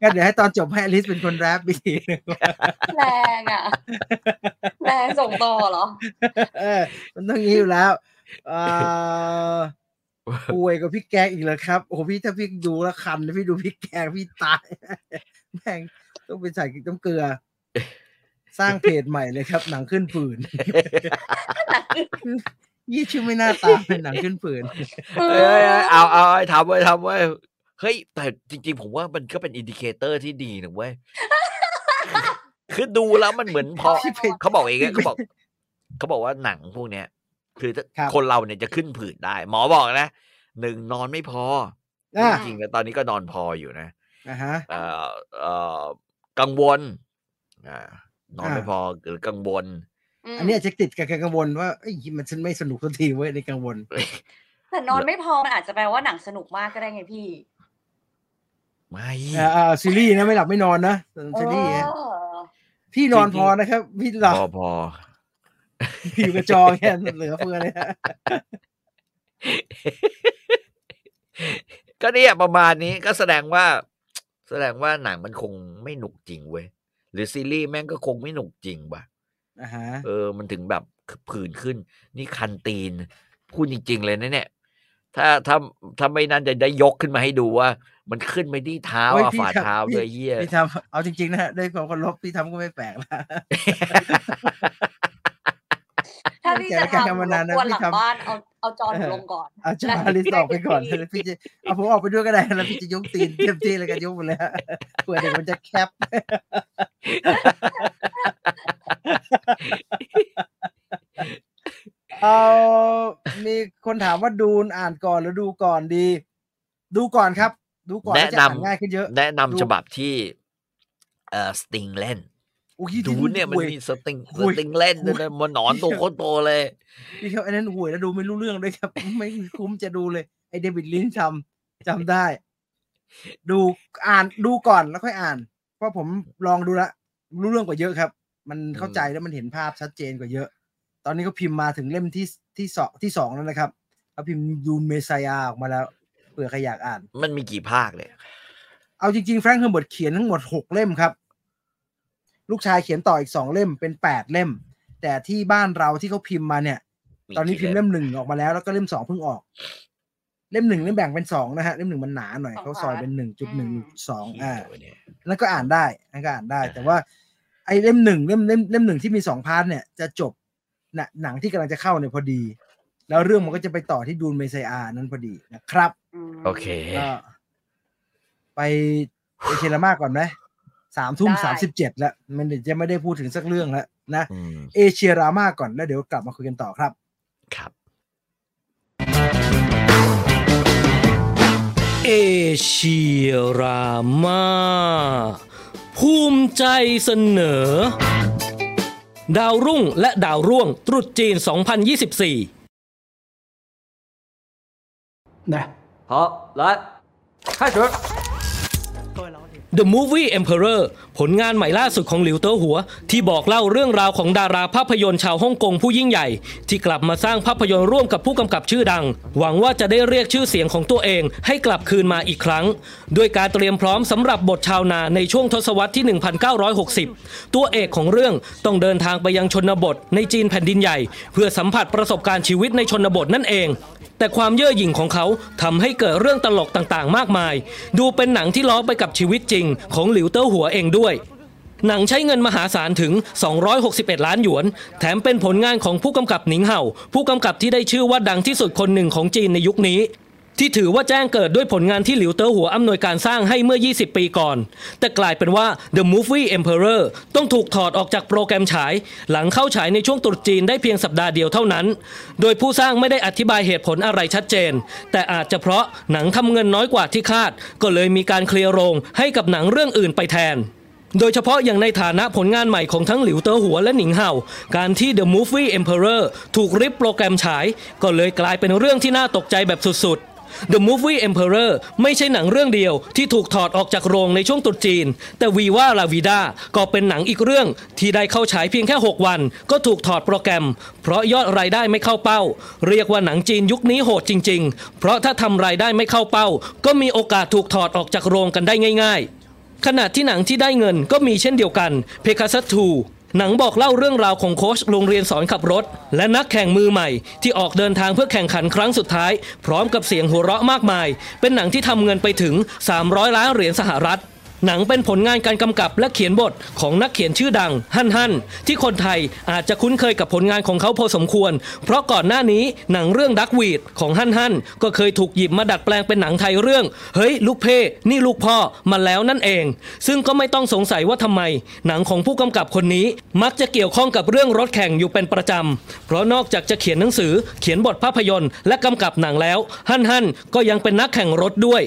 ก็เดี๋ยวให้ตอนจบให้อลิสเป็นคนแรปอีกทีนึงแรงส่งต่อเหรอมันต้องงี้อยู่แล้วป่วยกับพี่แกงอีกแล้วครับโอ้พี่ถ้าพี่ดูแล้วคันพี่ดูพี่แกงพี่ตายแม่งต้องไปใส่น้ำเกลือสร้างเพจใหม่เลยครับหนังขึ้นผื่นยี่ชื่อไม่น่าตามเป็นหนังขึ้นผื่นเอาทำไว้เฮ้ยแต่จริงๆผมว่ามันก็เป็นอินดิเคเตอร์ที่ดีนะเว้ยคือดูแล้วมันเหมือนพอเขาบอกเองเขาบอกว่าหนังพวกเนี้ยคือคนเราเนี่ยจะขึ้นผื่นได้หมอบอกนะ1นอนไม่พอจริงๆแล้วตอนนี้ก็นอนพออยู่นะกังวลนอนไม่พอหรือกังวลอันนี้อาจจะติดกับกังวลว่าเอ้ยมันฉันไม่สนุกสักทีเว้ยในกังวลแต่นอนไม่พอมันอาจจะแปลว่าหนังสนุกมากก็ได้ไงพี่ไม่ซีรีส์นะไม่หลับไม่นอนนะซีรีส์พี่นอนพอนะครับพี่หลับพออยู่กระจองเนี่ยเหลือเฟือเลยฮะก็เนี่ยประมาณนี้ก็แสดงว่าหนังมันคงไม่หนุกจริงเว้ยหรือซีรีส์แม่งก็คงไม่หนุกจริงป่ะมันถึงแบบผื่นขึ้นนี่คันตีนพูดจริงๆเลยนะเนี่ยถ้าไม่นั่นจะได้ยกขึ้นมาให้ดูว่ามันขึ้นไปที่เท้าฝ่าเท้าด้วยเหี้ยพี่ทำเอาจริงๆนะได้ความเคารพพี่ทำก็ไม่แปลกละถ้าพี่จะทำวันหลังบ้านเอาจอนลงก่อนเอาจอนอลิสออกไปก่อนแล้วพี่จะเอาผมออกไปด้วยก็ได้แล้วพี่จะยกตีนเต็มที่เลยกันยกหมดเลยฮะเผื่อเดี๋ยวมันจะแคบมีคนถามว่าดูอ่านก่อนหรือดูก่อนดีดูก่อนครับดูก่อนจะอ่านง่ายขึ้นเยอะแนะนำฉบับที่สติงเล่นดูเนี่ยมันมีสติงเล่นเลยมันหนอนตัวโคตรโตเลยนี่ครับอันนั้นห่วยแล้วดูไม่รู้เรื่องด้วยครับไม่คุ้มจะดูเลยไอเดวิดลินช์จำได้ดูอ่านดูก่อนแล้วค่อยอ่านเพราะผมลองดูละรู้เรื่องกว่าเยอะครับมันเข้าใจแล้วมันเห็นภาพชัดเจนกว่าเยอะตอนนี้ก็พิมพ์มาถึงเล่มที่สองแล้วนะครับเขาพิมพ์ยูเมซายาออกมาแล้วเผื่อใครอยากอ่านมันมีกี่ภาคเลยเอาจริงๆแฟรงค์เฮอร์เบิร์ตเขียนทั้งหมด6เล่มครับลูกชายเขียนต่ออีก2เล่มเป็น8เล่มแต่ที่บ้านเราที่เขาพิมพ์มาเนี่ยตอนนี้พิมพ์เล่ม1ออกมาแล้วก็เล่ม2เพิ่งออกเล่ม1เล่มแบ่งเป็น2นะฮะเล่ม1มันหนาหน่อยเขาซอยเป็น 1.1.2 แล้วก็อ่านได้แต่ว่าไอ้เล่ม1ที่มี2พาร์ทเนี่ยจะจบหนังที่กำลังจะเข้าเนี่ยพอดี แล้วเรื่องมันก็จะไปต่อที่ดูนเมไซอานั้นพอดีนะครับโอเคไปเชลมาก่อนไหม 3:37 แล้วมันจะไม่ได้พูดถึงสักเรื่องแล้วนะเอเชียรามาก่อนแล้วเดี๋ยวกลับมาคุยกันต่อครับครับเอเชียรามาภูมิใจเสนอดาวรุ่งและดาวร่วงตรุษจีน2024นะ好来开始The Movie Emperor ผลงานใหม่ล่าสุดของหลิวเต๋อหัวที่บอกเล่าเรื่องราวของดาราภาพยนตร์ชาวฮ่องกงผู้ยิ่งใหญ่ที่กลับมาสร้างภาพยนตร์ร่วมกับผู้กำกับชื่อดังหวังว่าจะได้เรียกชื่อเสียงของตัวเองให้กลับคืนมาอีกครั้งด้วยการเตรียมพร้อมสำหรับบทชาวนาในช่วงทศวรรษที่1960ตัวเอกของเรื่องต้องเดินทางไปยังชนบทในจีนแผ่นดินใหญ่เพื่อสัมผัสประสบการณ์ชีวิตในชนบทนั่นเองแต่ความเย่อหยิ่งของเขาทำให้เกิดเรื่องตลกต่างๆมากมายดูเป็นหนังที่ล้อไปกับชีวิตจริงของหลิวเต๋อหัวเองด้วยหนังใช้เงินมหาศาลถึง261ล้านหยวนแถมเป็นผลงานของผู้กำกับหนิงเห่าผู้กำกับที่ได้ชื่อว่าดังที่สุดคนหนึ่งของจีนในยุคนี้ที่ถือว่าแจ้งเกิดด้วยผลงานที่หลิวเต๋อหัวอำนวยการสร้างให้เมื่อ20ปีก่อนแต่กลายเป็นว่า The Movie Emperor ต้องถูกถอดออกจากโปรแกรมฉายหลังเข้าฉายในช่วงตรุษจีนได้เพียงสัปดาห์เดียวเท่านั้นโดยผู้สร้างไม่ได้อธิบายเหตุผลอะไรชัดเจนแต่อาจจะเพราะหนังทำเงินน้อยกว่าที่คาดก็เลยมีการเคลียร์โรงให้กับหนังเรื่องอื่นไปแทนโดยเฉพาะอย่างในฐานะผลงานใหม่ของทั้งหลิวเต๋อหัวและหนิงเห่าการที่ The Movie Emperor ถูกริบโปรแกรมฉายก็เลยกลายเป็นเรื่องที่น่าตกใจแบบสุดๆThe Movie Emperor ไม่ใช่หนังเรื่องเดียวที่ถูกถอดออกจากโรงในช่วงตรุษจีนแต่ Viva La Vida ก็เป็นหนังอีกเรื่องที่ได้เข้าฉายเพียงแค่6วันก็ถูกถอดโปรแกรมเพราะยอดรายได้ไม่เข้าเป้าเรียกว่าหนังจีนยุคนี้โหดจริงๆเพราะถ้าทำรายได้ไม่เข้าเป้าก็มีโอกาสถูกถอดออกจากโรงกันได้ง่ายๆขณะที่หนังที่ได้เงินก็มีเช่นเดียวกัน Pegasus 2หนังบอกเล่าเรื่องราวของโค้ชโรงเรียนสอนขับรถและนักแข่งมือใหม่ที่ออกเดินทางเพื่อแข่งขันครั้งสุดท้ายพร้อมกับเสียงหัวเราะมากมายเป็นหนังที่ทำเงินไปถึง$300 ล้านหนังเป็นผลงานการกำกับและเขียนบทของนักเขียนชื่อดังฮั่นที่คนไทยอาจจะคุ้นเคยกับผลงานของเขาพอสมควรเพราะก่อนหน้านี้หนังเรื่องดักวีดของฮั่นก็เคยถูกหยิบมาดัดแปลงเป็นหนังไทยเรื่องเฮ้ยลูกเพ่นี่ลูกพ่อมาแล้วนั่นเองซึ่งก็ไม่ต้องสงสัยว่าทำไมหนังของผู้กำกับคนนี้มักจะเกี่ยวข้องกับเรื่องรถแข่งอยู่เป็นประจำเพราะนอกจากจะเขียนหนังสือเขียนบทภาพยนตร์และกำกับหนังแล้วฮั่นก็ยังเป็นนักแข่งรถด้วย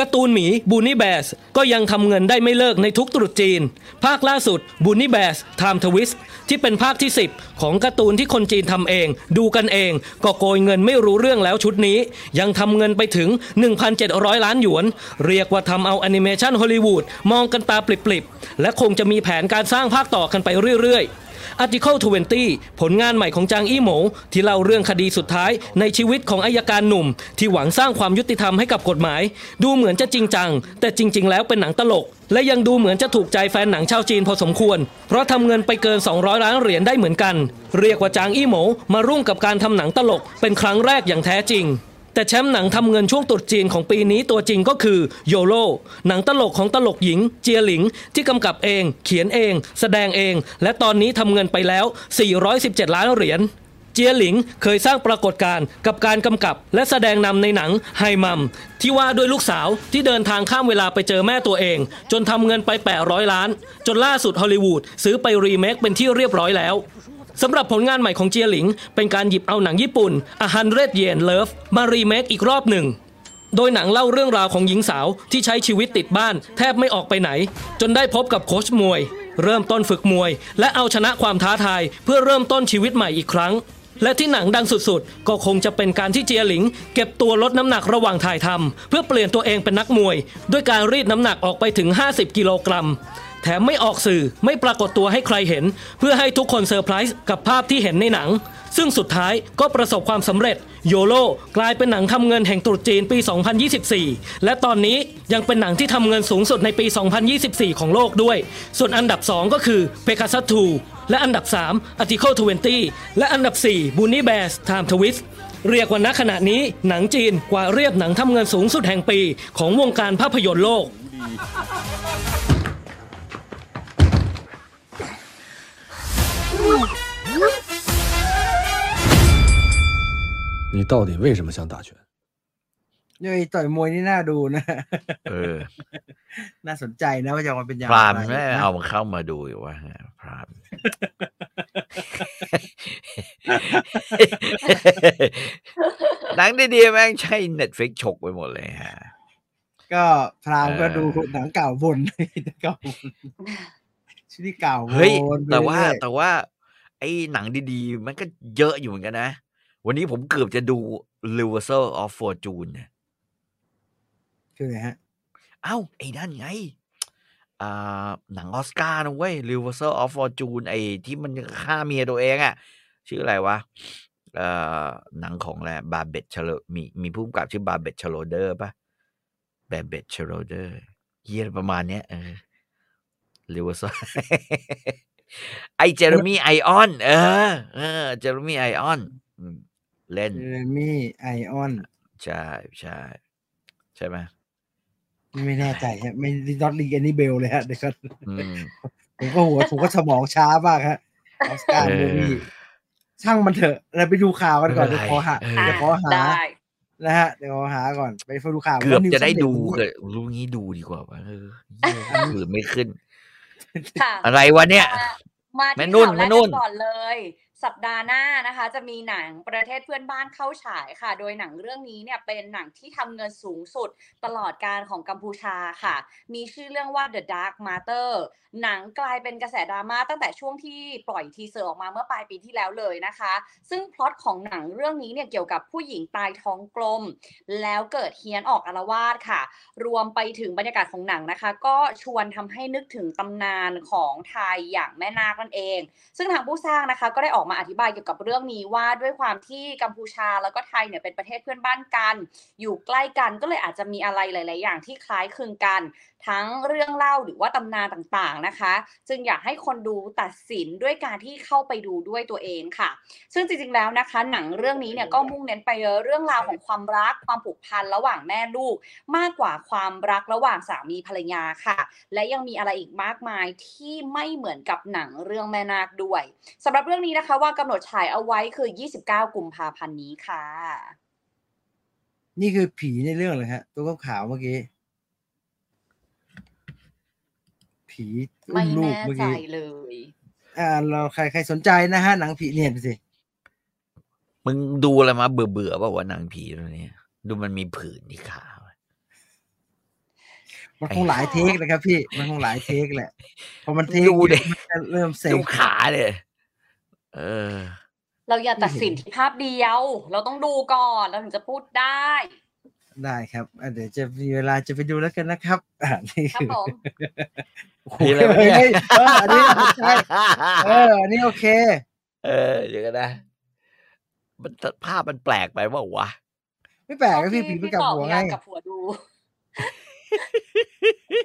การ์ตูนหมีบูนี่แบสก็ยังทำเงินได้ไม่เลิกในทุกตรุษจีนภาคล่าสุดบูนี่แบส Time Twist ที่เป็นภาคที่10ของการ์ตูนที่คนจีนทำเองดูกันเองก็โกยเงินไม่รู้เรื่องแล้วชุดนี้ยังทำเงินไปถึง 1,700 ล้านหยวนเรียกว่าทำเอาแอนิเมชันฮอลลีวูดมองกันตาปลิบๆและคงจะมีแผนการสร้างภาคต่อกันไปเรื่อยๆArticle 20 ผลงานใหม่ของจางอี้หมูที่เล่าเรื่องคดีสุดท้ายในชีวิตของอัยการหนุ่มที่หวังสร้างความยุติธรรมให้กับกฎหมายดูเหมือนจะจริงจังแต่จริงๆแล้วเป็นหนังตลกและยังดูเหมือนจะถูกใจแฟนหนังชาวจีนพอสมควรเพราะทำเงินไปเกิน$200 ล้านได้เหมือนกันเรียกว่าจางอี้หมูมาร่วมกับการทำหนังตลกเป็นครั้งแรกอย่างแท้จริงแต่แชมป์หนังทำเงินช่วงตรุษจีนของปีนี้ตัวจริงก็คือ YOLO หนังตลกของตลกหญิงเจียหลิงที่กำกับเองเขียนเองแสดงเองและตอนนี้ทำเงินไปแล้ว$417 ล้านเจียหลิงเคยสร้างปรากฏการณ์กับการกำกับและแสดงนำในหนัง Hi Mum ที่ว่าด้วยลูกสาวที่เดินทางข้ามเวลาไปเจอแม่ตัวเองจนทำเงินไป$800 ล้านจนล่าสุดฮอลลีวูดซื้อไปรีเมคเป็นที่เรียบร้อยแล้วสำหรับผลงานใหม่ของเจียหลิงเป็นการหยิบเอาหนังญี่ปุ่น Hundred Yen Love มารีเมคอีกรอบหนึ่งโดยหนังเล่าเรื่องราวของหญิงสาวที่ใช้ชีวิตติดบ้านแทบไม่ออกไปไหนจนได้พบกับโค้ชมวยเริ่มต้นฝึกมวยและเอาชนะความท้าทายเพื่อเริ่มต้นชีวิตใหม่อีกครั้งและที่หนังดังสุดๆก็คงจะเป็นการที่เจียหลิงเก็บตัวลดน้ำหนักระหว่างถ่ายทำเพื่อเปลี่ยนตัวเองเป็นนักมวยด้วยการรีดน้ำหนักออกไปถึง50 กิโลกรัมแถมไม่ออกสื่อไม่ปรากฏตัวให้ใครเห็นเพื่อให้ทุกคนเซอร์ไพรส์กับภาพที่เห็นในหนังซึ่งสุดท้ายก็ประสบความสำเร็จโยโล่กลายเป็นหนังทำเงินแห่งตรุษจีนปี2024และตอนนี้ยังเป็นหนังที่ทำเงินสูงสุดในปี2024ของโลกด้วยส่วนอันดับ2ก็คือ Pegasus 2และอันดับ3 Article 20และอันดับ4 Bunnies Bash Time Twists เรียกว่าณขณะนี้หนังจีนกว่าเรียบหนังทำเงินสูงสุดแห่งปีของวงการภาพยนตร์โลก你到底为什么想打拳？因为ต่อยมวยนี่น่าดูนะน่าสนใจนะว่าจะมันเป็นยังไงพรามแม่เอามันเข้ามาดูอยู่ว่าพรามหนังดีๆแม่งใช้ Netflix ฉกไปหมดเลยฮะก็พรามก็ดูหนังเก่าวนเก่าชื่อที่เก่าวนแต่ว่าไอ้หนังดีๆมันก็เยอะอยู่เหมือนกันนะวันนี้ผมเกือบจะดู Reversal of Fortune เนี่ยคือไงฮะอ้าวไอ้นั่นไงหนังออสการ์นะเว้ย Reversal of Fortune ไอ้ที่มันฆ่าเมียตัวเองอ่ะชื่ออะไรวะหนังของอะไรบาเบตชโลมีผู้กำกับชื่อบาเบตชโลเดอร์ป่ะบาเบตชโลเดอร์เหี้ยประมาณเนี้ยReversal ไอ้เจเรมี่ไอออนเจเรมี่ไอออนเล่นเจเรมี่ไอออนใช่ไหมไม่แน่ใจฮะไม่ดอทลิงแอนนี่เบลเลยฮะเดี๋ยวก็ผมก็สมองช้ามากฮะออสการ์มูวี่ช่างมันเถอะเราไปดูข่าวกันก่อนเดี๋ยวขอหานะฮะเดี๋ยวหาก่อนไปดูข่าวเกือบจะได้ดูเลยรู้งี้ดูดีกว่าว่าหรือไม่ขึ้นอะไรวะเนี่ยมาที่ข่าวแรกก่อนเลยสัปดาห์หน้านะคะจะมีหนังประเทศเพื่อนบ้านเข้าฉายค่ะโดยหนังเรื่องนี้เนี่ยเป็นหนังที่ทำเงินสูงสุดตลอดการของกัมพูชาค่ะมีชื่อเรื่องว่า The Dark Matter หนังกลายเป็นกระแสดราม่าตั้งแต่ช่วงที่ปล่อยทีเซอร์ออกมาเมื่อปลายปีที่แล้วเลยนะคะซึ่งพล็อตของหนังเรื่องนี้เนี่ยเกี่ยวกับผู้หญิงตายท้องกลมแล้วเกิดเฮี้ยนออกอาละวาดค่ะรวมไปถึงบรรยากาศของหนังนะคะก็ชวนทำให้นึกถึงตำนานของไทยอย่างแม่นาคนั่นเองซึ่งทางผู้สร้างนะคะก็ได้ออกมาอธิบายเกี่ยวกับเรื่องนี้ว่าด้วยความที่กัมพูชาแล้วก็ไทยเนี่ยเป็นประเทศเพื่อนบ้านกันอยู่ใกล้กันก็เลยอาจจะมีอะไรหลายๆอย่างที่คล้ายคลึงกันทั้งเรื่องเล่าหรือว่าตำนานต่างๆนะคะจึงอยากให้คนดูตัดสินด้วยการที่เข้าไปดูด้วยตัวเองค่ะซึ่งจริงๆแล้วนะคะหนังเรื่องนี้เนี่ยก็มุ่งเน้นไปเรื่องราวของความรักความผูกพันระหว่างแม่ลูกมากกว่าความรักระหว่างสามีภรรยาค่ะและยังมีอะไรอีกมากมายที่ไม่เหมือนกับหนังเรื่องแม่นาคด้วยสำหรับเรื่องนี้นะคะว่ากำหนดฉายเอาไว้คือ29กุมภาพันธ์นี้ค่ะนี่คือผีในเรื่องเลยฮะตัวขาวเมื่อกี้ผีไม่แน่ใจเลยเราใครสนใจนะฮะหนังผีเนี่ยสิมึงดูอะไรมาเบื่อๆป่ะว่าหนังผีตัวนี้ดูมันมีผื่นที่ขามันคงหลายเทคเลยครับพี่มันคงหลายเทคแหละพอมันเทคมันเริ่มเซ็งขาเลยเราอย่าตัดสินที่ภาพเดียวเราต้องดูก่อนแล้วถึงจะพูดได้ครับเดี๋ยวจะมีเวลาจะไปดูแล้วกันนะครับนี่คืออันนี้ใช่อันนี้โอเคเดี๋ยวกันนะมันภาพมันแปลกไปว่าวะไม่แปลกนะพี่ผีมันกับหัวไงกับหัวดู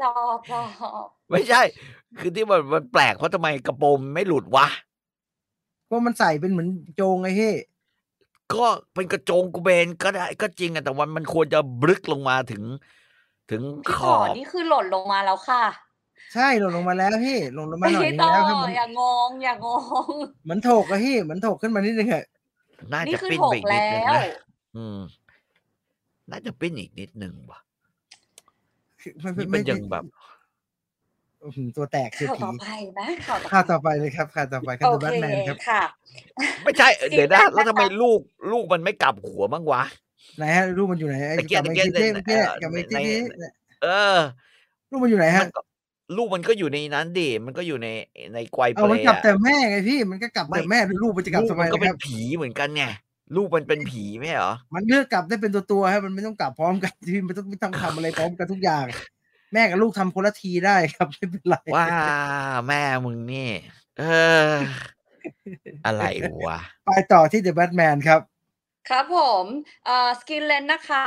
จอบไม่ใช่คือที่มันแปลกเพราะทำไมกระโปรงไม่หลุดวะว่ามันใส่เป็นเหมือนโจงไอ้เฮ้ก็เป็นกระโจงกุเบนก็ได้ก็จริงอ่ะแต่วันมันควรจะบลึกลงมาถึงขอบนี่คือหล่นลงมาแล้วค่ะใช่หล่นลงมาแล้วพี่หล่นลงมาหน่อยนึงแล้วมันอย่างงงมันโถกอ่ะพี่มันโถกขึ้นมานิดนึงอ่ะน่าจะปิ้นไปอีกนิดนึงนะน่าจะปิ้นอีกนิดนึงว่ะมันยังแบบตัวแตกเสียทีข่าวต่อไปนะข่าวต่อไปเลยครับข่าวต่อไปก็คือแบทแมนครับค่ะไม่ใช่เดี๋ยวนะแล้วทำไมลูกมันไม่กลับหัวบ้างวะไหนฮะลูกมันอยู่ไหนไอ้กลับไปที่นี่ลูกมันอยู่ไหนฮะลูกมันก็อยู่ในนั้นดิมันก็อยู่ในไกวเปลมันกลับแต่แม่ไงพี่มันก็กลับแต่แม่ลูกมันจะกลับทำไมก็เป็นผีเหมือนกันไงลูกมันเป็นผีไม่เหรอมันเลือกกลับได้เป็นตัวฮะมันไม่ต้องกลับพร้อมกันที่มันต้องไม่ต้องทำอะไรพร้อมกันทุกอย่างแม่กับลูกทำคนละทีได้ครับไม่เป็นไรว้าแม่มึงนี่อะไรวะไปต่อที่ The Batman ครับครับผมสกินเลนนะคะ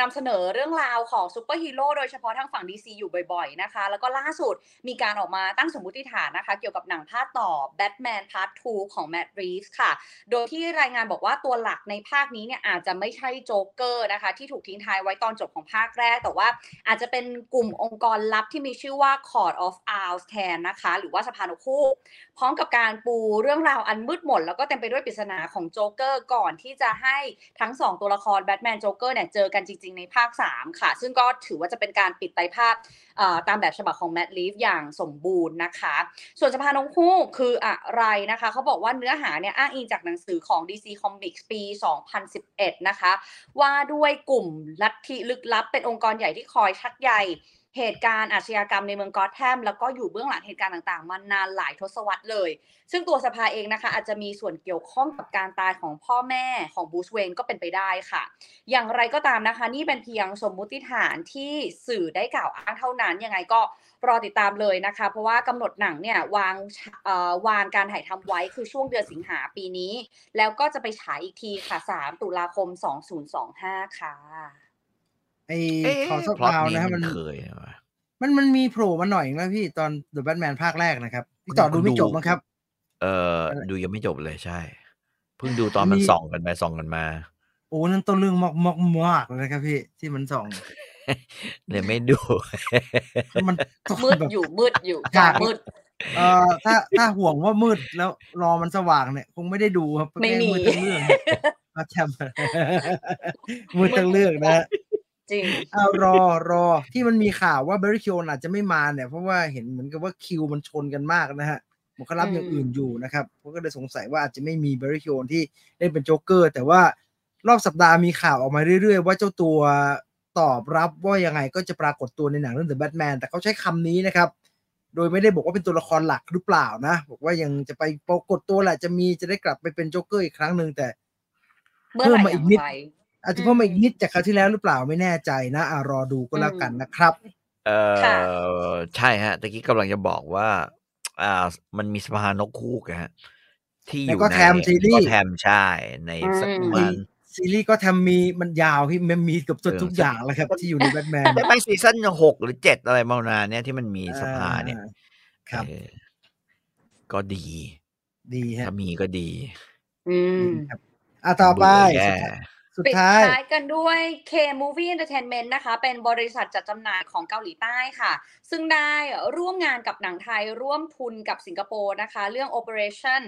นำเสนอเรื่องราวของซูเปอร์ฮีโร่โดยเฉพาะทางฝั่ง DC อยู่บ่อยๆนะคะแล้วก็ล่าสุดมีการออกมาตั้งสมมุติฐานนะคะเกี่ยวกับหนังภาคต่อ Batman Part 2 ของ Matt Reeves ค่ะโดยที่รายงานบอกว่าตัวหลักในภาคนี้เนี่ยอาจจะไม่ใช่โจ๊กเกอร์นะคะที่ถูกทิ้งท้ายไว้ตอนจบของภาคแรกแต่ว่าอาจจะเป็นกลุ่มองค์กรลับที่มีชื่อว่า Court of Owls แทนนะคะหรือว่าสภานุคู่พร้อมกับการปูเรื่องราวอันมืดมนแล้วก็เต็มไปด้วยปริศนาของโจ๊กเกอร์ก่อนที่จะ ให้ทั้ง2ตัวละครแบทแมนโจ๊กเกอร์เนี่ยเจอกันจริงๆในภาค3ค่ะซึ่งก็ถือว่าจะเป็นการปิดไตรภาคตามแบบฉบับของ Matt Reeves อย่างสมบูรณ์นะคะส่วนสภาน้องคู่คืออะไรนะคะเขาบอกว่าเนื้อหาเนี่ยอ้างอิงจากหนังสือของ DC Comics ปี 2011 นะคะว่าด้วยกลุ่มลัทธิลึกลับเป็นองค์กรใหญ่ที่คอยชักใยเหตุการณ์อาชญากรรมในเมืองกอธแธมแล้วก็อยู่เบื้องหลังเหตุการณ์ต่างๆมานานหลายทศวรรษเลยซึ่งตัวสภาเองนะคะอาจจะมีส่วนเกี่ยวข้องกับการตายของพ่อแม่ของบรูซเวย์นก็เป็นไปได้ค่ะอย่างไรก็ตามนะคะนี่เป็นเพียงสมมุติฐานที่สื่อได้กล่าวอ้างเท่านั้นยังไงก็รอติดตามเลยนะคะเพราะว่ากำหนดหนังเนี่ยวางการถ่ายทำไว้คือช่วงเดือนสิงหาปีนี้แล้วก็จะไปฉายอีกทีค่ะ3ตุลาคม2025ค่ะไอ้ขอสักคราวนะฮะมันเคยมันมีโผล่มาหน่อยนึงแล้วพี่ตอนเดอะแบทแมนภาคแรกนะครับพี่ต่อดูไม่จบมั้งครับดูยังไม่จบเลยใช่เพิ่งดูตอนมันส่องกันไปส่องกันมาโอ้นั่นต้นเรื่องมากๆเลยครับพี่ที่มันส่องเลยไม่ดูมันมืดอยู่มืดถ้าห่วงว่ามืดแล้วรอมันสว่างเนี่ยคงไม่ได้ดูครับไม่มีเรื่องมาแชมป์มืดทั้งเรื่องนะจริงเอารอที่มันมีข่าวว่าเบริคิโอนอาจจะไม่มาเนี่ยเพราะว่าเห็นเหมือนกับว่าคิวมันชนกันมากนะฮะมันก็รับอย่างอื่นอยู่นะครับผมก็เลยสงสัยว่าอาจจะไม่มีเบริคิโอนที่เล่นเป็นโจ๊กเกอร์แต่ว่ารอบสัปดาห์มีข่าวออกมาเรื่อยๆว่าเจ้าตัวตอบรับว่ายังไงก็จะปรากฏตัวในหนังเรื่อง The Batman แต่เขาใช้คำนี้นะครับโดยไม่ได้บอกว่าเป็นตัวละครหลักหรือเปล่านะบอกว่ายังจะไปปรากฏตัวแหละจะได้กลับไปเป็นโจ๊กเกอร์อีกครั้งนึงแต่เพิ่มมาอีกนิดอาจจะเพิ่มมาอีกนิดจากคราวที่แล้วหรือเปล่าไม่แน่ใจนะรอดูก็แล้วกันนะครับใช่ฮะตะกี้กำลังจะบอกว่ามันมีสภานกคู่กันฮะที่อยู่ในก็แทมซีรีส์ก็แทมใช่ในสักวันซีรีส์ก็แทมมีมันยาวพี่มันมีเกือบทุกอย่างแล้วครับที่อยู่ในแบทแมนไปซีซั่น6หรือ7อะไรมานาเนี่ยที่มันมีสภาเนี่ยครับก็ดีฮะถ้ามีก็ดีครับต่อไปปิดท้ายกันด้วย K Movie Entertainment นะคะเป็นบริษัทจัดจำหน่ายของเกาหลีใต้ค่ะซึ่งได้ร่วมงานกับหนังไทยร่วมทุนกับสิงคโปร์นะคะเรื่อง Operation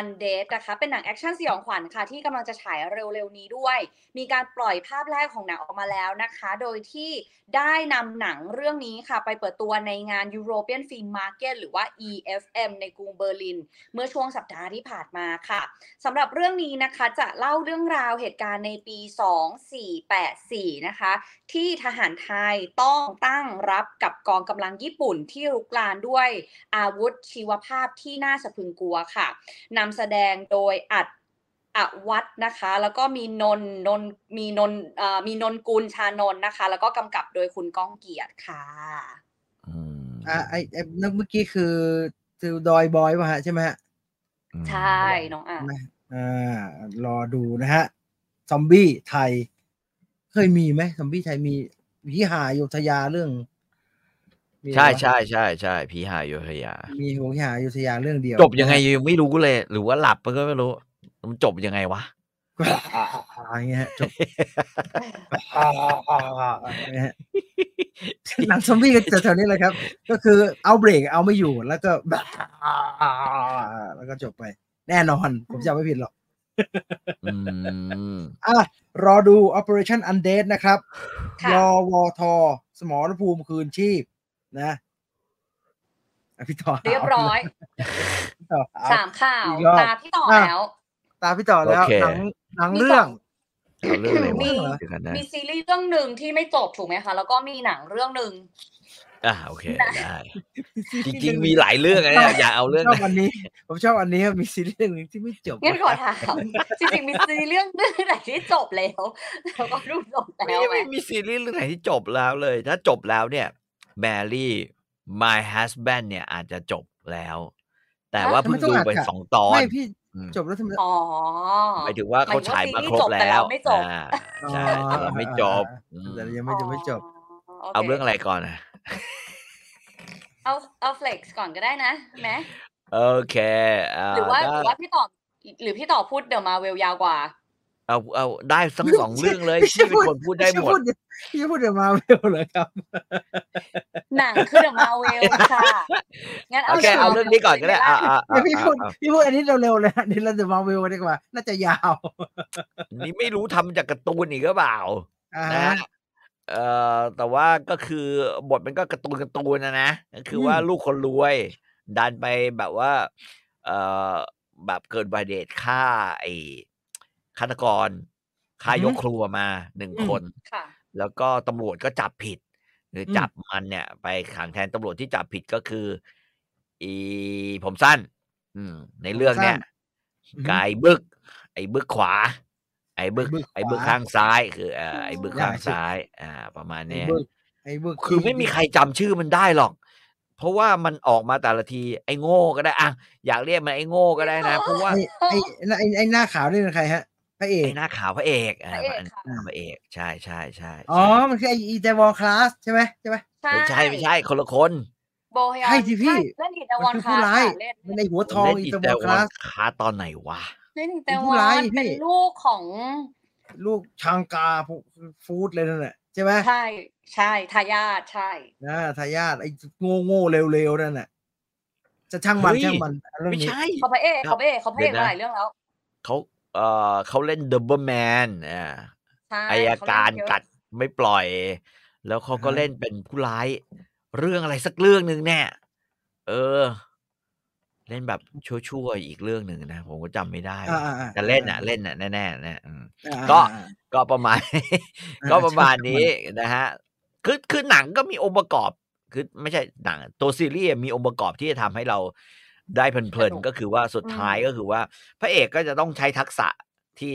Undead นะคะเป็นหนังแอคชั่นสยองขวัญค่ะที่กำลังจะฉายเร็วๆนี้ด้วยมีการปล่อยภาพแรกของหนังออกมาแล้วนะคะโดยที่ได้นำหนังเรื่องนี้ค่ะไปเปิดตัวในงาน European Film Market หรือว่า EFM ในกรุงเบอร์ลินเมื่อช่วงสัปดาห์ที่ผ่านมาค่ะสำหรับเรื่องนี้นะคะจะเล่าเรื่องราวเหตุการณ์ในปี2484นะคะที่ทหารไทยต้องตั้งรับกับกองกำลังญี่ปุ่นที่รุกรานด้วยอาวุธชีวภาพที่น่าสะพรึงกลัวค่ะนำแสดงโดยอัดวัดนะคะแล้วก็มีนนกุลชานนท์นะคะแล้วก็กำกับโดยคุณก้องเกียรติค่ะเมื่อกี้คือดอยบอยป่ะฮะใช่ไหมฮะใช่น้องรอดูนะฮะซอมบี้ไทยเคยมีไหมซอมบี้ไทยมีผีหายโยธยาเรื่องใช่ผีหายโยธยามีผีหายโยธยาเรื่องเดียวจบยังไงยังไม่รู้เลยหรือว่าหลับก็ไม่รู้มันจบยังไงวะอย่างเงี้ยจบหนังซอมบี้ก็จะแถวนี้เลยครับก็คือเอาเบรกเอาไม่อยู่แล้วก็จบไปแน่นอนผมจำไม่ผิดหรอกรอดู Operation Undead นะครับรอวทสมรภูมิคืนชีพนะพี่ต่อเรียบร้อย3ข่าวตาพี่ต่อแล้วหนังเรื่องมีซีรีส์เรื่องหนึ่งที่ไม่จบถูกไหมคะแล้วก็มีหนังเรื่องหนึ่งโอเคได้จริงๆมีหลายเรื่องนะอย่าเอาเรื่องวันนี้ผมชอบอันนี้มีซีรีส์เรื่องนึงที่ไม่จบงั้นขอถามจริงๆมีซีรีส์เรื่องไหนที่จบแล้วเราก็รู้จบแล้วไม่มีซีรีส์เรื่องไหนที่จบแล้วเลยถ้าจบแล้วเนี่ย Mary My Husband เนี่ยอาจจะจบแล้วแต่ว่าเพิ่งดูไป2ตอนไม่พี่จบแล้วทำไมหมายถึงว่าเขาฉายมาครบแล้วใช่แต่ไม่จบแต่ยังไม่จบเอาเรื่องอะไรก่อนนะเอาเฟล็กซ์ก่อนก็ได้นะแม่โอเคหรือว่าพี่ต่อพูดเดี๋ยวมาเวลยาวกว่า เอาได้ทั้งสองเรื่องเลยที่เป็นคนพูดได้หมดที่พูดเดอะมาเวลเลยครับหนังคือเดอะมาเวลค่ะงั้นเอาเรื่องนี้ก่อนก็ได้พี่พูดอันนี้เร็วๆเลยอันนี้เราเดอะมาเวลดีกว่าน่าจะยาวนี่ไม่รู้ทำจากการ์ตูนอีกหรือเปล่านะแต่ว่าก็คือบทมันก็การ์ตูนนะคือว่าลูกคนรวยดันไปแบบว่าแบบเกินไปเดทฆ่าไอฆาตกรฆ่ายกครัวมาหนึ่งคนแล้วก็ตำรวจก็จับผิดหรือจับมันเนี่ยไปขังแทนตำรวจที่จับผิดก็คืออีผมสั้นในเรื่องเนี่ยกายบึกไอ้บึกขวาไอ้บึกข้างซ้ายคือไอ้บึกข้างซ้ายประมาณนี้คือไม่มีใครจำชื่อมันได้หรอกเพราะว่ามันออกมาแต่ละทีไอ้โง่ก็ได้อ่ะอยากเรียกมันไอ้โง่ก็ได้นะเพราะว่าไอ้หน้าขาวนี่เป็นใครฮะพระเอกหน้าขาวพระเอกใช่อ๋อมันคือไอ้อีเจวอลคลาสใช่ไหมไม่ใช่คนละคนโบยใช่สิพี่เล่นอีเจวอลคลาสเล่นในหัวทองอีเจวอลคลาสตอนไหนวะเล่นอีเจวอลเป็นลูกของลูกชังกาฟูดเลยนั่นแหละใช่ไหมใช่ทายาทใช่ทายาทไอ้โง่เร็วนั่นแหละจะช่างมันไม่ใช่เขาพระเอกมาหลายเรื่องแล้วเขาเล่นดับเบิลแมนอัยการกัดไม่ปล่อยแล้วเขาก็เล่นเป็นผู้ร้ายเรื่องอะไรสักเรื่องหนึ่งแน่เล่นแบบชั่วๆอีกเรื่องหนึ่งนะผมก็จำไม่ได้แต่เล่นน่ะแน่ก็ประมาณนี้นะฮะคือหนังก็มีองค์ประกอบคือไม่ใช่หนังตัวซีรีส์มีองค์ประกอบที่จะทำให้เราได้เพลินๆก็คือว่าสุดท้ายก็คือว่าพระเอกก็จะต้องใช้ทักษะที่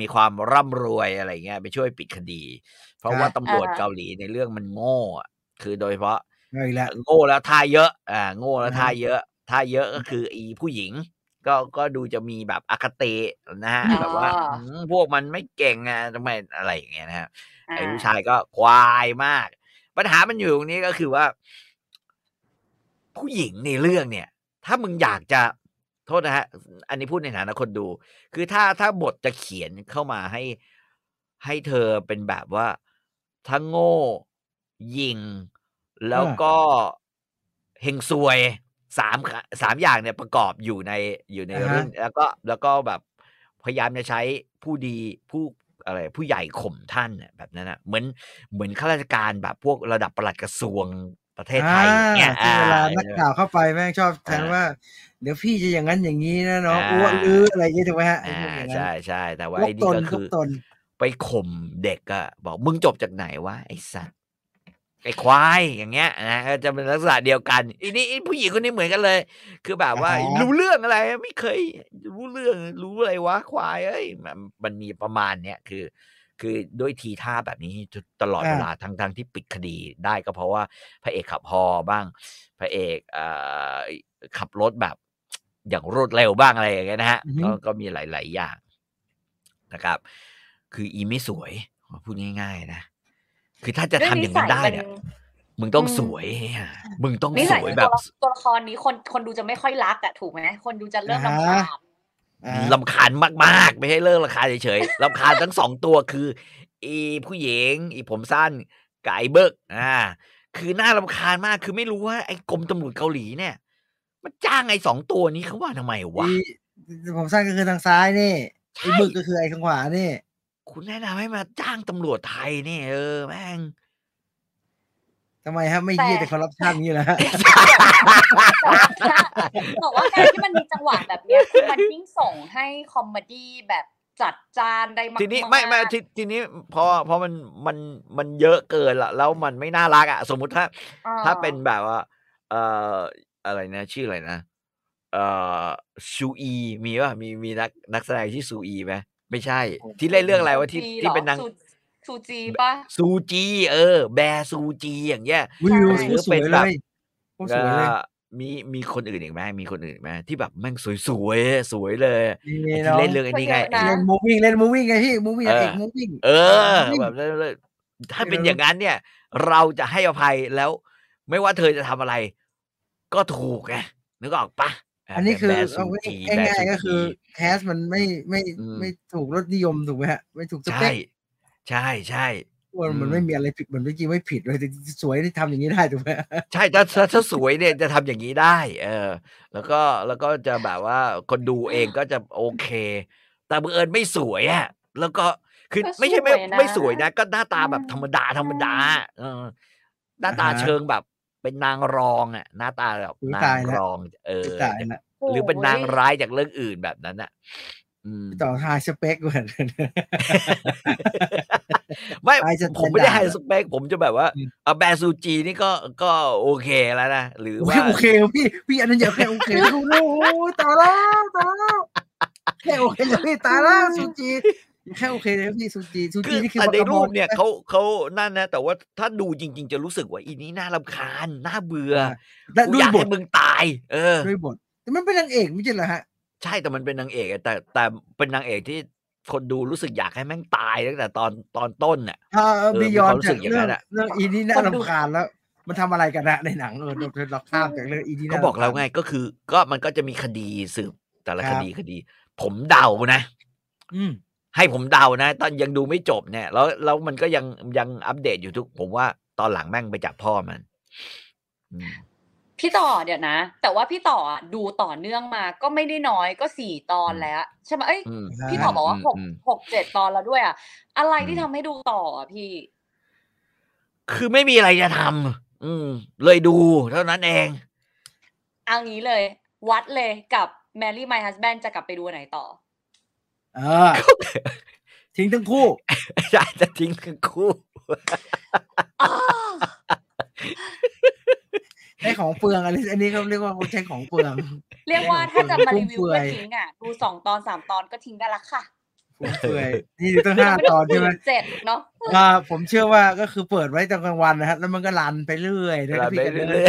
มีความร่ำรวยอะไรเงี้ยไปช่วยปิดคดีเพราะว่าตำรวจเกาหลีในเรื่องมันโง่คือโดยเฉพาะโง่แล้วท่าเยอะโง่แล้วท่าเยอะก็คืออีผู้หญิงก็ดูจะมีแบบอคตินะฮะแบบว่าพวกมันไม่เก่งอ่ะทำไมอะไรอย่างเงี้ยนะฮะไอ้ผู้ชายก็ควายมากปัญหามันอยู่ตรงนี้ก็คือว่าผู้หญิงในเรื่องเนี่ยถ้ามึงอยากจะโทษนะฮะอันนี้พูดในฐานะคนดูคือถ้าบทจะเขียนเข้ามาให้เธอเป็นแบบว่าทั้งโง่ยิงแล้วก็เฮงซวยสามอย่างเนี่ยประกอบอยู่ในเรื่องแล้วก็แบบพยายามจะใช้ผู้ดีผู้อะไรผู้ใหญ่ข่มท่านแบบนั้นนะเหมือนข้าราชการแบบพวกระดับปลัดกระทรวงประเทศไทยเนี่ยเวลานักข่าวเข้าไปแม่งชอบแทนว่าเดี๋ยวพี่จะอย่างนั้นอย่างนี้นะเนาะอ้วนลืออะไรอย่างเงี้ยถูกไหมฮะใช่แต่ว่าไอ้นี่ก็คือไปข่มเด็กอะบอกมึงจบจากไหนวะไอ้สัตว์ไอ้ควายอย่างเงี้ยนะจะเป็นลักษณะเดียวกันอีนี่ผู้หญิงคนนี้เหมือนกันเลยคือแบบว่ารู้เรื่องอะไรไม่เคยรู้เรื่องรู้อะไรวะควายเอ้ยมันมีประมาณเนี้ยคือด้วยทีท่าแบบนี้ตลอดเวลาทั้งที่ปิดคดีได้ก็เพราะว่าพระเอกขับฮอบ้างพระเอกขับรถแบบอย่างรวดเร็วบ้างอะไรอย่างเงี้ยนะฮะก็มีหลายๆอย่างนะครับคืออีไม่สวยพูดง่ายๆนะคือถ้าจะทำอย่างนั้นได้เนี่ยมึงต้องสวยมึงต้องสวยแบบตัวละครนี้คนดูจะไม่ค่อยรักอ่ะถูกไหมคนดูจะเริ่มรำคาญมากไม่ใช่เริ่มรำคาญเฉยๆรำคาญทั้งสองตัวคืออีผู้หญิงอีผมสั้นกับไอ้เบิกคือน่ารำคาญมากคือไม่รู้ว่าไอ้กรมตำรวจเกาหลีเนี่ยมันจ้างไอ้สองตัวนี้เขาว่าทำไมวะผมสั้นก็คือทางซ้ายนี่ไอ้เบิกก็คือไอ้ทางขวานี่คุณแนะนำให้มาจ้างตำรวจไทยนี่แม่งทำไมฮะไม่เยี่ยแต่คอร์รัปชันนี่แหละบอกว่าการที่มันมีจังหวะแบบนี้คือมันยิ่งส่งให้คอมเมดี้แบบจัดจานได้มากทีนี้ไม่ทีนี้พอมันเยอะเกินละแล้วมันไม่น่ารักอ่ะสมมุติถ้าเป็นแบบว่าอะไรนะชื่ออะไรนะซูอีมีป่ะมีนักแสดงชื่อซูอีไหมไม่ใช่ที่เล่นเรื่องอะไรวะที่เป็นนางซูจีป่ะซูจีแบซูจีอย่างเงี้ยหรือเป็นแบบมีคนอื่นอีกไหมมีคนอื่นไหมที่แบบแม่งสวยเลยที่เล่นเรื่องไอ้นี่ไงเล่นมูวิ่งไงพี่มูวิ่งเอกมูวิ่งแบบถ้าเป็นอย่างนั้นเนี่ยเราจะให้อภัยแล้วไม่ว่าเธอจะทำอะไรก็ถูกไงนึกออกปะ อันนี้คือง่ายๆก็คือแคสมันไม่ถูกรสนิยมถูกไหมฮะไม่ถูกสเปคใช่ใช่มันไม่มีอะไรผิดมันไม่จริงไม่ผิดเลยสวยที่ทำอย่างนี้ได้ถูกไหมใช่ถ้าสวยเนี่ยจะทำอย่างนี้ได้แล้วก็จะแบบว่าคนดูเองก็จะโอเคแต่บังเอิญไม่สวยอ่ะแล้วก็คือไม่ใช่ไม่สวยนะก็หน้าตาแบบธรรมดาหน้าตาเชิงแบบเป็นนางรองอ่ะหน้าตาแบบนางรองหรือเป็นนางร้ายจากเรื่องอื่นแบบนั้นอ่ะต่อไฮสเปกเหมือนไม่ผมไม่ได้ไฮสเปกผมจะแบบว่าแบซูจีนี่ก็โอเคแล้วนะหรือว่าโอเคพี่อันนั้นอย่าแค่โอเคโอ้โหตายแล้วแค่โอเคเลยตายแล้วซูจีแค่โอเคเลยพี่ซูจีนี่คือในรูปเนี่ยเขานั่นนะแต่ว่าถ้าดูจริงๆจะรู้สึกว่าอีนี้น่ารำคาญน่าเบื่อด้วยบทมึงตายด้วยบทแต่มันเป็นนางเอกไม่ใช่เหรอฮะใช่แต่มันเป็นนางเอกแต่เป็นนางเอกที่คนดูรู้สึกอยากให้แม่งตายตั้งแต่ตอนต้นน่ะมีความรู้สึกอย่างนั้นน่ะเรื่องอีนี่น่ารำคาญแล้วมันทำอะไรกันนะในหนังเราข้ามจากเรื่องอีนี่เขาบอกแล้วไงก็คือก็มันก็จะมีคดีสืบแต่ละคดีผมเดานะให้ผมเดานะตอนยังดูไม่จบเนี่ยแล้วมันก็ยังอัปเดตอยู่ทุกผมว่าตอนหลังแม่งไปจากพ่อมันพี่ต่อเดี๋ยวนะแต่ว่าพี่ต่อดูต่อเนื่องมาก็ไม่ได้น้อยก็4ตอนแล้วใช่ไหมเอ้ยพี่ต่อบอกว่า6-7 ตอนแล้วด้วยอ่ะอะไรที่ทำให้ดูต่อพี่คือไม่มีอะไรจะทำเลยดูเท่านั้นเองเอางี้เลยวัดเลยกับ Mary My Husband จะกลับไปดูไหนต่อทิ้งทั้งคู่ใช่จะทิ้งทั้งคู่ใช้ของเปลืองอะไรอันนี้เขาเรียกว่าใช้ของเปลืองเรียกว่าถ้าจะมารีวิวก็ทิ้งอ่ะดู2ตอน3ตอนก็ทิ้งได้ละค่ะผมเปื่อยนี่ต้อง5ตอนใช่มั้ย7เนาะผมเชื่อว่าก็คือเปิดไว้ตอนกลางวันนะฮะแล้วมันก็รันไปเรื่อยนะครับพี่กันเลย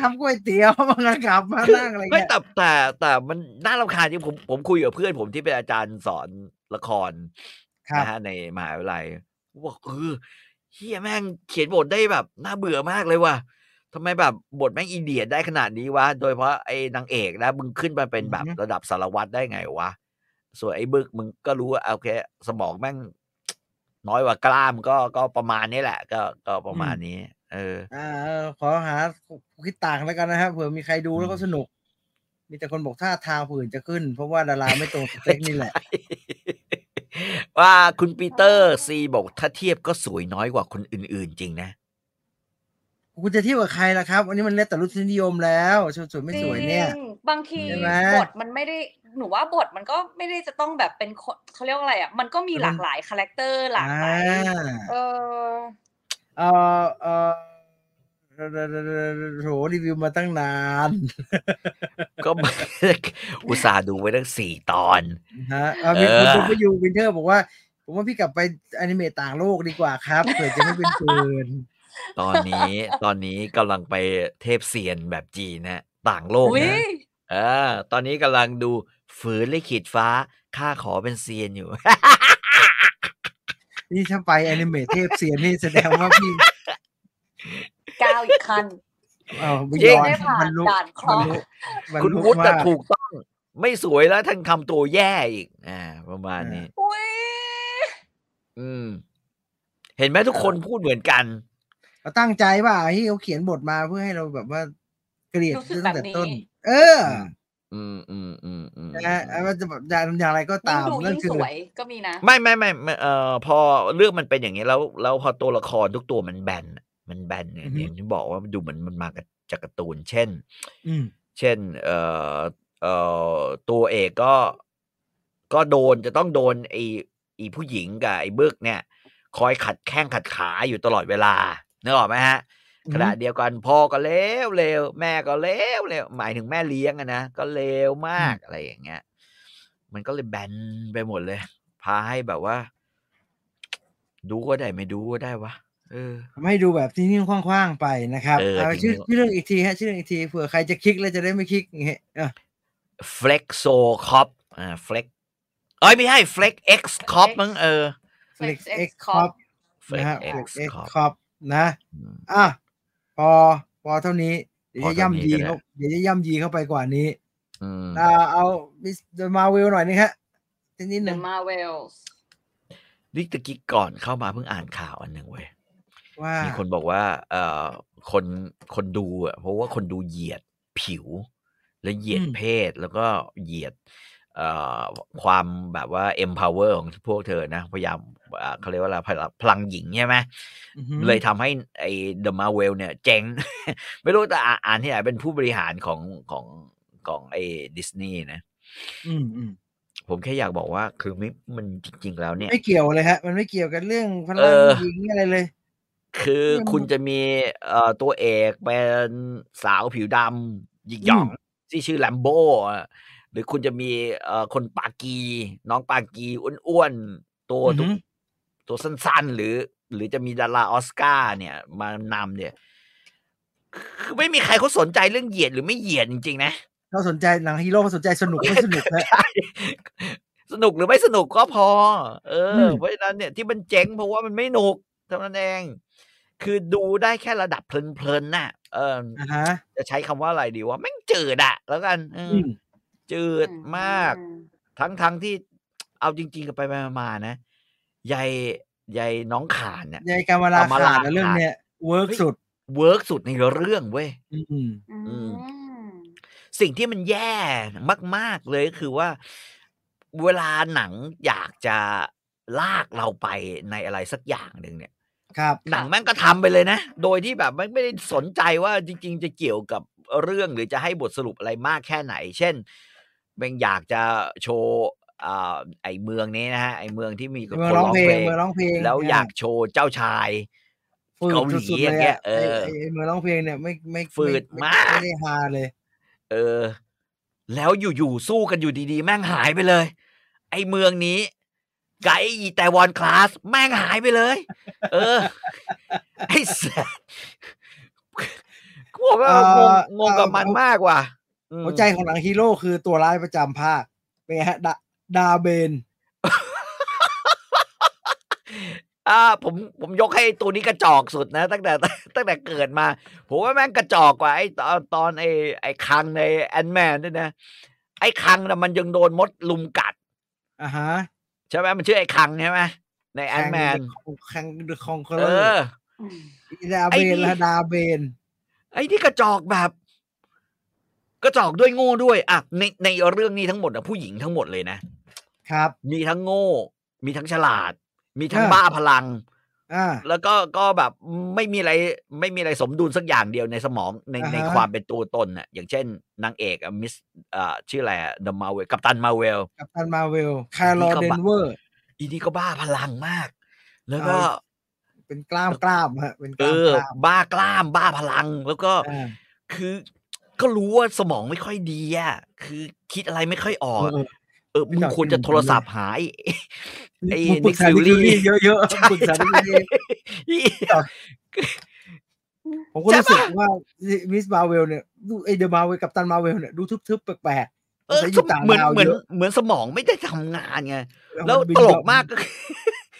ทำก๋วยเตี๋ยวมันก็กลับมานั่งอะไรเงี้ยแต่มันน่ารำคาญจริงผมคุยกับเพื่อนผมที่เป็นอาจารย์สอนละครนะฮะในมหาวิทยาลัยบอกเหี้ยแม่งเขียนบทได้แบบน่าเบื่อมากเลยว่ะทำไมแบบบทแม่งอีเดียดได้ขนาดนี้วะโดยเพราะไอ้นางเอกนะมึงขึ้นมาเป็นแบบระดับสารวัตรได้ไงวะส่วนไอ้บึกมึงก็รู้ว่าโอเคสมองแม่งน้อยกว่ากล้ามก็ประมาณนี้แหละก็ประมาณนี้ขอหาคิดต่างแล้วกันนะครับเผื่อมีใครดูแล้วก็สนุกมีแต่คนบอกท่าทางผื่นจะขึ้นเพราะว่าดาราไม่ตรงสเปคนี่แหละว่าคุณปีเตอร์ซีบอกถ้าเทียบก็สวยน้อยกว่าคนอื่นๆจริงนะคุณจะเทียบกับใครล่ะครับวันนี้มันแล้วแต่รสนิยมแล้วสวยไม่สวยเนี่ยบางทีบทมันไม่ได้หนูว่าบทมันก็ไม่ได้จะต้องแบบเป็นเขาเรียกว่าอะไรอ่ะมันก็มีหลากหลายคาแรคเตอร์หลากหลายโหรีวิวมาตั้งนานก็อุตส่าห์ดูไว้ตั้ง4ตอนฮะมีคนดูไปอยู่วินเทอร์บอกว่าผมว่าพี่กลับไปอนิเมะต่างโลกดีกว่าครับเผื่อจะไม่เป็นปืนตอนนี้กำลังไปเทพเซียนแบบจีนนะต่างโลกนะตอนนี้กำลังดูฝืนลิขิตฟ้าข้าขอเป็นเซียนอยู่ นี่ถ้าไปอนิเมะเทพเซียนนี่แสดงว่าพี่ก้าวอีกขั้นยิ่งได้ผ่านด่านคล้องคุณวุฒิแต่ถูกต้องไม่สวยแล้วท่านคำตัวแย่อีกประมาณนี้เห็นไหมทุกคนพูดเหมือนกันเราตั้งใจว่าที่เขาเขียนบทมาเพื่อให้เราแบบว่าเกลียดตั้งแต่ต้นมันจะแบบอย่างไรก็ตามเรื่องสวยก็มีนะไม่พอเรื่องมันเป็นอย่างนี้แล้วพอตัวละครทุกตัวมันแบนเนี่ยอย่างที่บอกว่าดูเหมือนมันมาจากการ์ตูนเช่นตัวเอกก็โดนจะต้องโดนไอ้ผู้หญิงกับไอ้บึกเนี่ยคอยขัดแข้งขัดขาอยู่ตลอดเวลานึกออกไหมฮะขณะเดียวกันพ่อก็เลวแม่ก็เลวหมายถึงแม่เลี้ยงนะก็เลวมากอะไรอย่างเงี้ยมันก็เลยแบนไปหมดเลยพาให้แบบว่าดูก็ได้ไม่ดูก็ได้วะไม่ดูแบบที่นิ่งคว่างๆไปนะครับชื่อเรื่องอีกทีฮะชื่อเรื่องอีกทีเผื่อใครจะคลิกแล้วจะได้ไม่คลิกอย่างเงี้ยFlex So Cop Flex เอ้ยไม่ใช่ Flex X Cop มั้งFlex X Cop นะฮะ Flex X Cop นะพอเท่านี้เดี๋ยวจะย่ำยีเข้าไปกว่านี้ เอา The Marvel หน่อยนี่ฮะนิดนึง The Marvels นี่ตะกี้ก่อนเข้ามาเพิ่งอ่านข่าวอันนึงเว้ยว่ามีคนบอกว่าคนดูอ่ะเพราะว่าคนดูเหยียดผิวและเหยียดเพศแล้วก็เหยียดความแบบว่า empower ของพวกเธอนะพยายามเขาเรียกว่าอะไรพลังหญิงใช่ไหมเลยทำให้ไอ้ The Marvel เนี่ยเจ๊ง ไม่รู้แต่อ่านที่ไหนเป็นผู้บริหารของไอ้ Disney นะผมแค่อยากบอกว่าคือมันจริงๆแล้วเนี่ยไม่เกี่ยวเลยฮะมันไม่เกี่ยวกันเรื่องพลังหญิงอะไรเลยคือคุณจะมีตัวเอกเป็นสาวผิวดำหยิกหยองที่ชื่อแลมโบหรือคุณจะมีคนปากีน้องปากีอ้วนๆตัวสั้นๆหรือจะมีดาราออสการ์เนี่ยมานำเนี่ยคือไม่มีใครเขาสนใจเรื่องเหยียดหรือไม่เหยียดจริงๆนะเขาสนใจหนังฮีโร่เขาสนใจสนุกไม่สนุกนะสนุกหรือไม่สนุกก็พอเพราะฉะนั้นเนี่ยที่มันเจ๊งเพราะว่ามันไม่หนุกเท่านั้นเองคือดูได้แค่ระดับเพลินๆน่ะจะใช้คำว่าอะไรดีว่าแม่งจืดอะแล้วกันจืดมากทั้งที่เอาจริงๆกับไปมานะยายน้องข่านเนี่ยยายกามลาข่านเรื่องเนี้ยเวิร์กสุดในเรื่องเว้ยสิ่งที่มันแย่มากๆเลยคือว่าเวลาหนังอยากจะลากเราไปในอะไรสักอย่างนึงเนี่ยหนังแม่งก็ทำไปเลยนะโดยที่แบบไม่ได้สนใจว่าจริงๆจะเกี่ยวกับเรื่องหรือจะให้บทสรุปอะไรมากแค่ไหนเช่นแม่งอยากจะโชว์ไอ้เมืองนี้นะฮะไอ้เมืองที่มีคนร้องเพลงแล้วอยากโชว์เจ้าชายเกาหลีอย่างเงี้ยเมืองร้องเพลงเนี่ยไม่ฝืดมากไม่ได้ฮาเลยแล้วอยู่ๆสู้กันอยู่ดีๆแม่งหายไปเลยไอ้เมืองนี้ไกด์อีแตวอนคลาสแม่งหายไปเลยไอ้แสบกูว่างงกับมันมากว่ะหัวใจของหนังฮีโร่คือตัวร้ายประจำภาคเป็นฮะดาเบนผมยกให้ตัวนี้กระจอกสุดนะตั้งแต่เกิดมาผมว่าแม่งกระจอกกว่าไอ้ตอนไอ้คังในแอนด์แมนด้วยนะไอ้คังน่ะมันยังโดนมดลุมกัดฮะใช่ไหมมันชื่อไอ้คังใช่ไหมในแอนด์แมนคังดูคองเคอร์ดาเบนละดาเบนไอ้ที่กระจอกแบบกระจอกด้วยโง่ด้วยอ่ะในเรื่องนี้ทั้งหมดนะผู้หญิงทั้งหมดเลยนะครับมีทั้งโง่มีทั้งฉลาดมีทั้งบ้าพลังแล้วก็แบบไม่มีอะไรสมดุลสักอย่างเดียวในสมองในความเป็นตัวตนน่ะอย่างเช่นนางเอกมิสชื่ออะไรเดอะมาร์เวลกัปตันมาร์เวลคาร์ลเดนเวอร์อีนี่ก็บ้าพลังมากแล้วก็เป็นกล้ามฮะเป็นกล้ามบ้ากล้ามบ้าพลังแล้วก็คือก็รู้ว่าสมองไม่ค่อยดีอ่ะคือคิดอะไรไม่ค่อยออกมึงควรจะโทรศัพท์หาไอ้นิกซิลลี่เยอะๆปรึกษานี่ผมก็รู้สึกว่ามิสมาร์เวลเนี่ยดูไอ้เดอะมาร์เวลกัปตันมาร์เวลเนี่ยดูทึบๆแปลกๆเหมือนสมองไม่ได้ทำงานไงแล้วตลกมากก็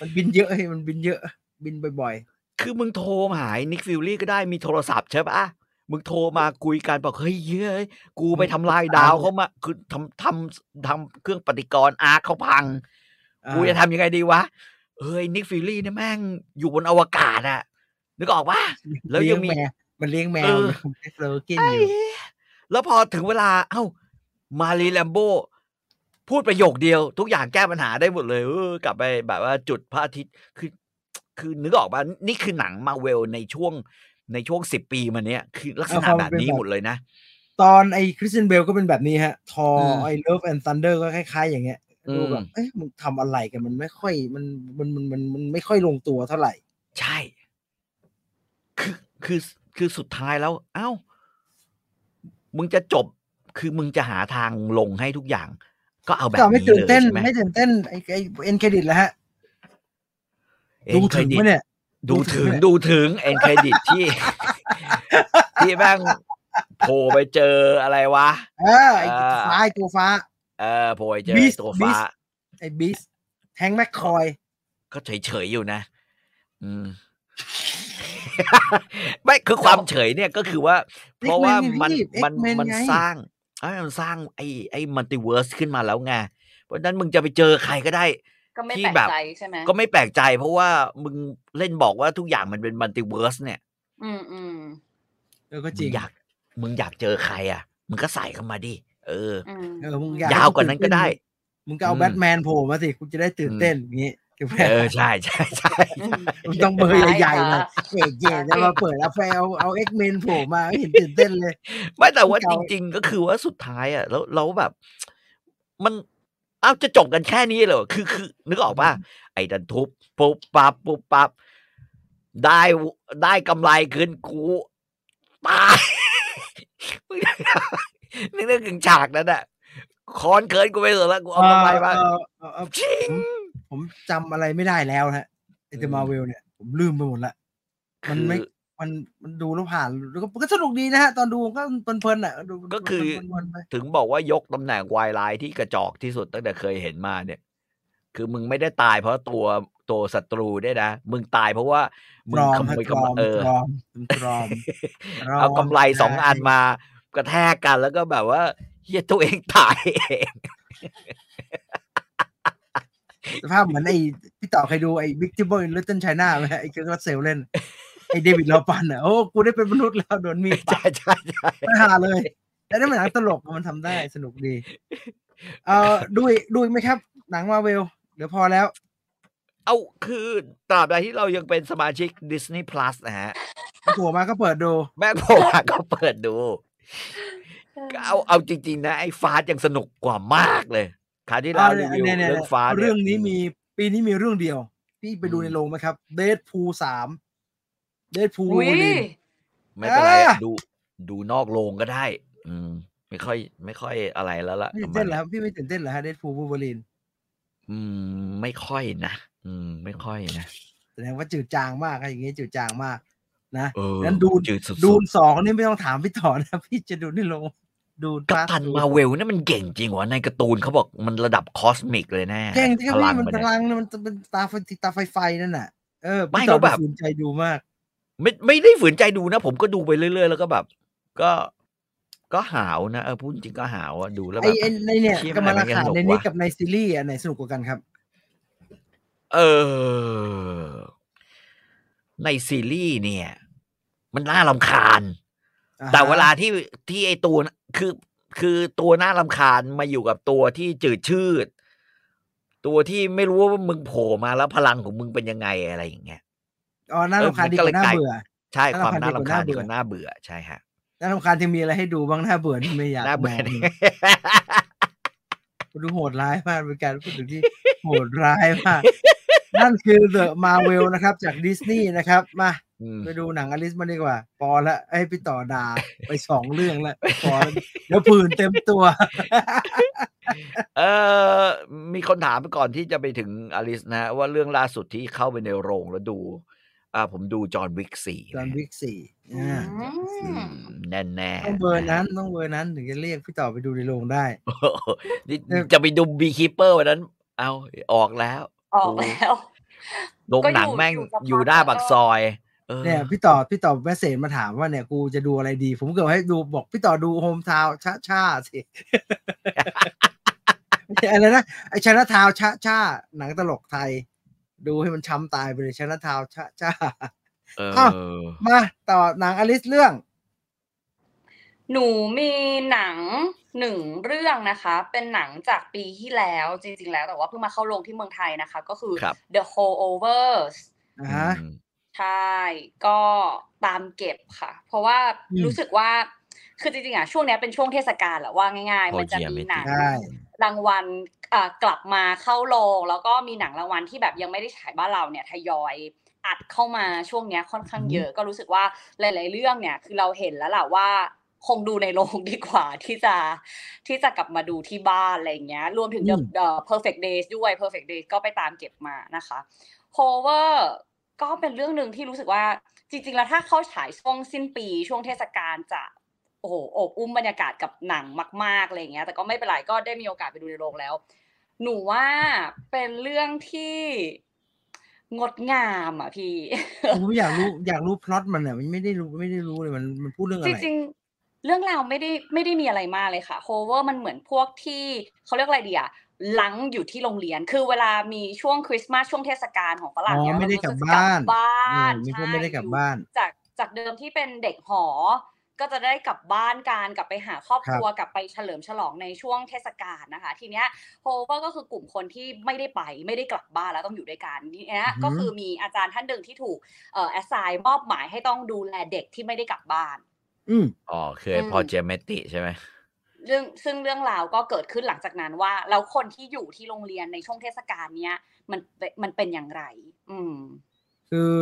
มันบินเยอะให้มันบินบ่อยๆคือมึงโทรหานิกฟิลลี่ก็ได้มีโทรศัพท์ใช่ปะมึงโทรมาคุยกันบอกเฮ้ยเย้ยกูไปทำลายดาวเขามาคือทำเครื่องปฏิกรณ์อาร์เขาพังกูจะทำยังไงดีวะเฮ้ยนิกฟิลลี่เนี่ยแม่งอยู่บนอวกาศอะนึกออกปะแล้วยังมีมันเลี้ยงแมวแล้วพอถึงเวลาเอ้ามารีแลมโบพูดประโยคเดียวทุกอย่างแก้ปัญหาได้หมดเลยกลับไปแบบว่าจุดพระอาทิตย์คือนึกออกป่ะนี่คือหนังมาร์เวลในช่วง10ปีมาเนี้ยคือลักษณะแบบนี้หมดเลยนะตอนไอ้คริสเตียนเบลก็เป็นแบบนี้ฮะทอไอ้เลิฟแอนด์ธันเดอร์ก็คล้ายๆอย่างเงี้ยดูแบบเอ๊ะมึงทำอะไรกันมันไม่ค่อยมันไม่ค่อยลงตัวเท่าไหร่ใช่คือสุดท้ายแล้วเอ้ามึงจะจบคือมึงจะหาทางลงให้ทุกอย่างก็เอาแบบนี้เลยไม่ตื่นเต้นไอ้เอ็นเครดิตแล้วฮะดูถึงมั้ยเนี่ยดูถึงเอ็นเครดิตที่แม่งโผล่ไปเจออะไรวะไอ้ฟ้าไอ้ตัวฟ้าโผล่ไปเจอตัวฟ้าไอ้บีสแฮงค์แมคคอยก็เฉยอยู่นะไม่คือความเฉยเนี่ยก็คือว่าเพราะว่ามันสร้าง มันสร้างไอ้มัลติเวิร์สขึ้นมาแล้วไงเพราะฉะนั้นมึงจะไปเจอใครก็ได้ก็ไม่แปลกใจใช่ไหมก็ไม่แปลกใจเพราะว่ามึงเล่นบอกว่าทุกอย่างมันเป็นมัลติเวิร์สเนี่ยก็จริงมึงอยากเจอใครอ่ะมึงก็ใส่เข้ามาดิมึงยาวกว่านั้นก็ได้มึงก็เอาแบทแมนโผล่มาสิกูจะได้ตื่นเต้นอย่างงี้ใช่ใช่ใช่มันต้องเบอร์ใหญ่ๆนะเย่ๆแล้วมาเปิดแล้วไปเอา X-Men โผล่มาเห็นตื่นเต้นเลยไม่แต่ว่าจริงๆก็คือว่าสุดท้ายอ่ะแล้วเราแบบมันเอาจะจบกันแค่นี้เหรอคือนึกออกป่ะไอ้ดันทุบปุ๊บปั๊บปุ๊บปั๊บได้กำไรคืนกูตายนึกถึงฉากนั้นอ่ะคอนเคิร์นกูไปเถอะแล้วกูเอากำไรมาชิงผมจำอะไรไม่ได้แล้วฮะไอ้เดอะมาร์เวลเนี่ยผมลืมไปหมดละมันดูแล้วผ่านแล้วก็สนุกดีนะฮะตอนดูก็เพลินๆอ่ะดูก็คือถึงบอกว่ายกตำแหน่งวายไลน์ที่กระจอกที่สุดตั้งแต่เคยเห็นมาเนี่ยคือมึงไม่ได้ตายเพราะตัวศัตรูได้นะมึงตายเพราะว่ามึงขโมยกำไรเอากำไรสองอันมากระแทกกันแล้วก็แบบว่าเฮียตัวเองตายเองสภาพเหมือนไอ้พี่ต่อใครดูไอ้บิ๊กจิบเบอร์ลิตเติ้ลไชน่าไหมไอ้เกิร์ลเซลเลนไอ้เดวิดลอปันอ่ะโอ้กูได้เป็นมนุษย์แล้วโดนมีปะไม่หาเลยแต่ได้เป็นหนังตลกมันทำได้สนุกดีดูอีกไหมครับหนังมาเวลเดี๋ยวพอแล้วเอาคือตราบใดที่เรายังเป็นสมาชิก Disney Plus นะฮะโผล่มาก็เปิดดูแม่โผล่มาก็เปิดดูเอาจริงๆนะไอ้ฟาสยังสนุกกว่ามากเลยคราวที่เรารีวิวเรื่องฟาสเรื่องนี้มีปีนี้มีเรื่องเดียวพี่ไปดูในโรงไหมครับเดดพูล3เดดพูลไม่เป็นไรดูนอกโรงก็ได้ไม่ค่อยอะไรแล้วล่ะตื่นเต้นแล้วพี่ไม่ตื่นเต้นเหรอฮะเดดพูลวูล์ฟเวอรีนไม่ค่อยนะไม่ค่อยนะแสดงว่าจืดจางมากอะไรอย่างเงี้ยจืดจางมากนะงั้นดูน2นี่ไม่ต้องถามพี่ต่อนะพี่จะดูนี่ลงดูกัปตันมาร์เวลนี่มันเก่งจริงวะในการ์ตูนเขาบอกมันระดับคอสมิกเลยแน่เก่งจริงครับพี่มันพลังมันเป็นตาไฟนั่นน่ะไม่ก็แบบฝืนใจดูมากไม่ได้ฝืนใจดูนะผมก็ดูไปเรื่อยๆแล้วก็แบบก็หาวนะพูดจริงก็หาวดูแล้วแบบในเนี่ยกับมาราคาในนี้กับในซีรีส์อันไหนสนุกกว่ากันครับในซีรีส์เนี่ยมันน่ารำคาญแต่เวลาที่ไอตัวคือตัวน่ารำคาญมาอยู่กับตัวที่จืดชืดตัวที่ไม่รู้ว่ามึงโผล่มาแล้วพลังของมึงเป็นยังไงอะไรอย่างเงี้ยอ๋อน่ารำคาญดีกว่าน่าเบื่อใช่ความน่ารำคาญดีกว่าน่าเบื่อใช่ฮะน่ารำคาญที่มีอะไรให้ดูบ้างน่าเบื่อไม่อยากน่าเบื่อดูโหดร้ายมากเป็นการพูดถึงที่โหดร้ายมากนั่นคือเดอะมาร์เวลนะครับจากดิสนีย์นะครับมาไปดูหนังอลิซมาดีกว่าพอละไอ้พี่ต่อดาไป2เรื่องละพอแล้วผื่นเต็มตัวมีคนถามไปก่อนที่จะไปถึงอลิซนะว่าเรื่องล่าสุดที่เข้าไปในโรงแล้วดูผมดูจอห์นวิก4จอห์นวิก4แน่ๆต้องเบอร์นั้นถึงจะเรียกพี่ต่อไปดูในโรงได้นี่จะไปดูบีคีเปอร์วันนั้นเอาออกแล้วโรงหนังแม่งอยู่หน้าปากซอยเนี่ยพี่ต่อเมสเสจมาถามว่าเนี่ยกูจะดูอะไรดีผมเกือบให้ดูบอกพี่ต่อดูโฮมทาวน์cha-chaสิอะไรนะไอ้ชนะทาวน์cha-chaหนังตลกไทยดูให้มันช้ำตายไปเลยชนะทาวน์cha-chaมาต่อหนังอลิซเรื่องหนูมีหนัง1เรื่องนะคะเป็นหนังจากปีที่แล้วจริงๆแล้วแต่ว่าเพิ่งมาเข้าโรงที่เมืองไทยนะคะก็คือ The Holdovers ใช่ก็ตามเก็บค่ะเพราะว่ารู้สึกว่าคือจริงๆอ่ะช่วงนี้เป็นช่วงเทศกาลแหละว่าง่ายๆมันจะมีหนังรางวัลกลับมาเข้าโรงแล้วก็มีหนังรางวัลที่แบบยังไม่ได้ฉายบ้านเราเนี่ยทยอยอัดเข้ามาช่วงนี้ค่อนข้างเยอะก็รู้สึกว่าหลายๆเรื่องเนี่ยคือเราเห็นแล้วล่ะว่าคงดูในโรงดีกว่าที่จะกลับมาดูที่บ้านอะไรอย่างเงี้ยรวมถึง Perfect Days ด้วย Perfect Days ก็ไปตามเก็บมานะคะ Hover ก็เป็นเรื่องนึงที่รู้สึกว่าจริงๆแล้วถ้าเขาฉายช่วงสิ้นปีช่วงเทศกาลจะโอ้โหอบอุ้มบรรยากาศกับหนังมากๆอะไรอย่างเงี้ยแต่ก็ไม่เป็นไรก็ได้มีโอกาสไปดูในโรงแล้วหนูว่าเป็นเรื่องที่งดงามอ่ะพี่ผมอยากรู้พล็อตมันน่ะมันไม่ได้รู้เลยมันพูดเรื่องอะไรจริง เรื่องราวไม่ได้มีอะไรมากเลยค่ะโฮเวอร์มันเหมือนพวกที่เขาเรียกอะไรดีอะลังอยู่ที่โรงเรียนคือเวลามีช่วงคริสต์มาสช่วงเทศกาลของฝรั่งเนี่ยไม่ได้กลับบ้านใช่ไม่ได้กลับบ้านจากเดิมที่เป็นเด็กหอก็จะได้กลับบ้านกันกลับไปหาครอบครัวกลับไปเฉลิมฉลองในช่วงเทศกาลนะคะทีเนี้ยโฮเวอร์ก็คือกลุ่มคนที่ไม่ได้ไปไม่ได้กลับบ้านแล้วต้องอยู่ด้วยกันเนี่ยก็คือมีอาจารย์ท่านหนึ่งที่ถูกแอสไซน์มอบหมายให้ต้องดูแลเด็กที่ไม่ได้กลับบ้านอ๋อเคยพอเจมเมติใช่ไหมซึ่งเรื่องราวก็เกิดขึ้นหลังจากนั้นว่าแล้วคนที่อยู่ที่โรงเรียนในช่วงเทศกาลเนี้ยมันเป็นอย่างไรคือ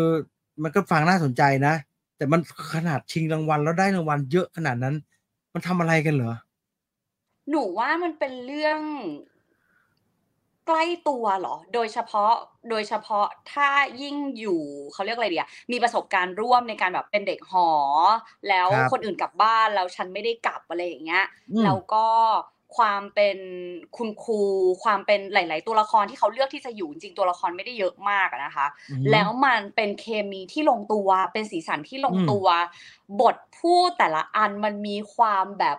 มันก็ฟังน่าสนใจนะแต่มันขนาดชิงรางวัลแล้วได้รางวัลเยอะขนาดนั้นมันทำอะไรกันเหรอหนูว่ามันเป็นเรื่องใกล้ตัวเหรอโดยเฉพาะถ้ายิ่งอยู่เขาเรียกอะไรดีอะมีประสบการณ์ร่วมในการแบบเป็นเด็กหอแล้วคนอื่นกลับบ้านแล้วฉันไม่ได้กลับอะไรอย่างเงี้ยแล้วก็ความเป็นคุณครูความเป็นหลายๆตัวละครที่เขาเลือกที่จะอยู่จริงตัวละครไม่ได้เยอะมากนะคะแล้วมันเป็นเคมีที่ลงตัวเป็นสีสันที่ลงตัวบทพูดแต่ละอันมันมีความแบบ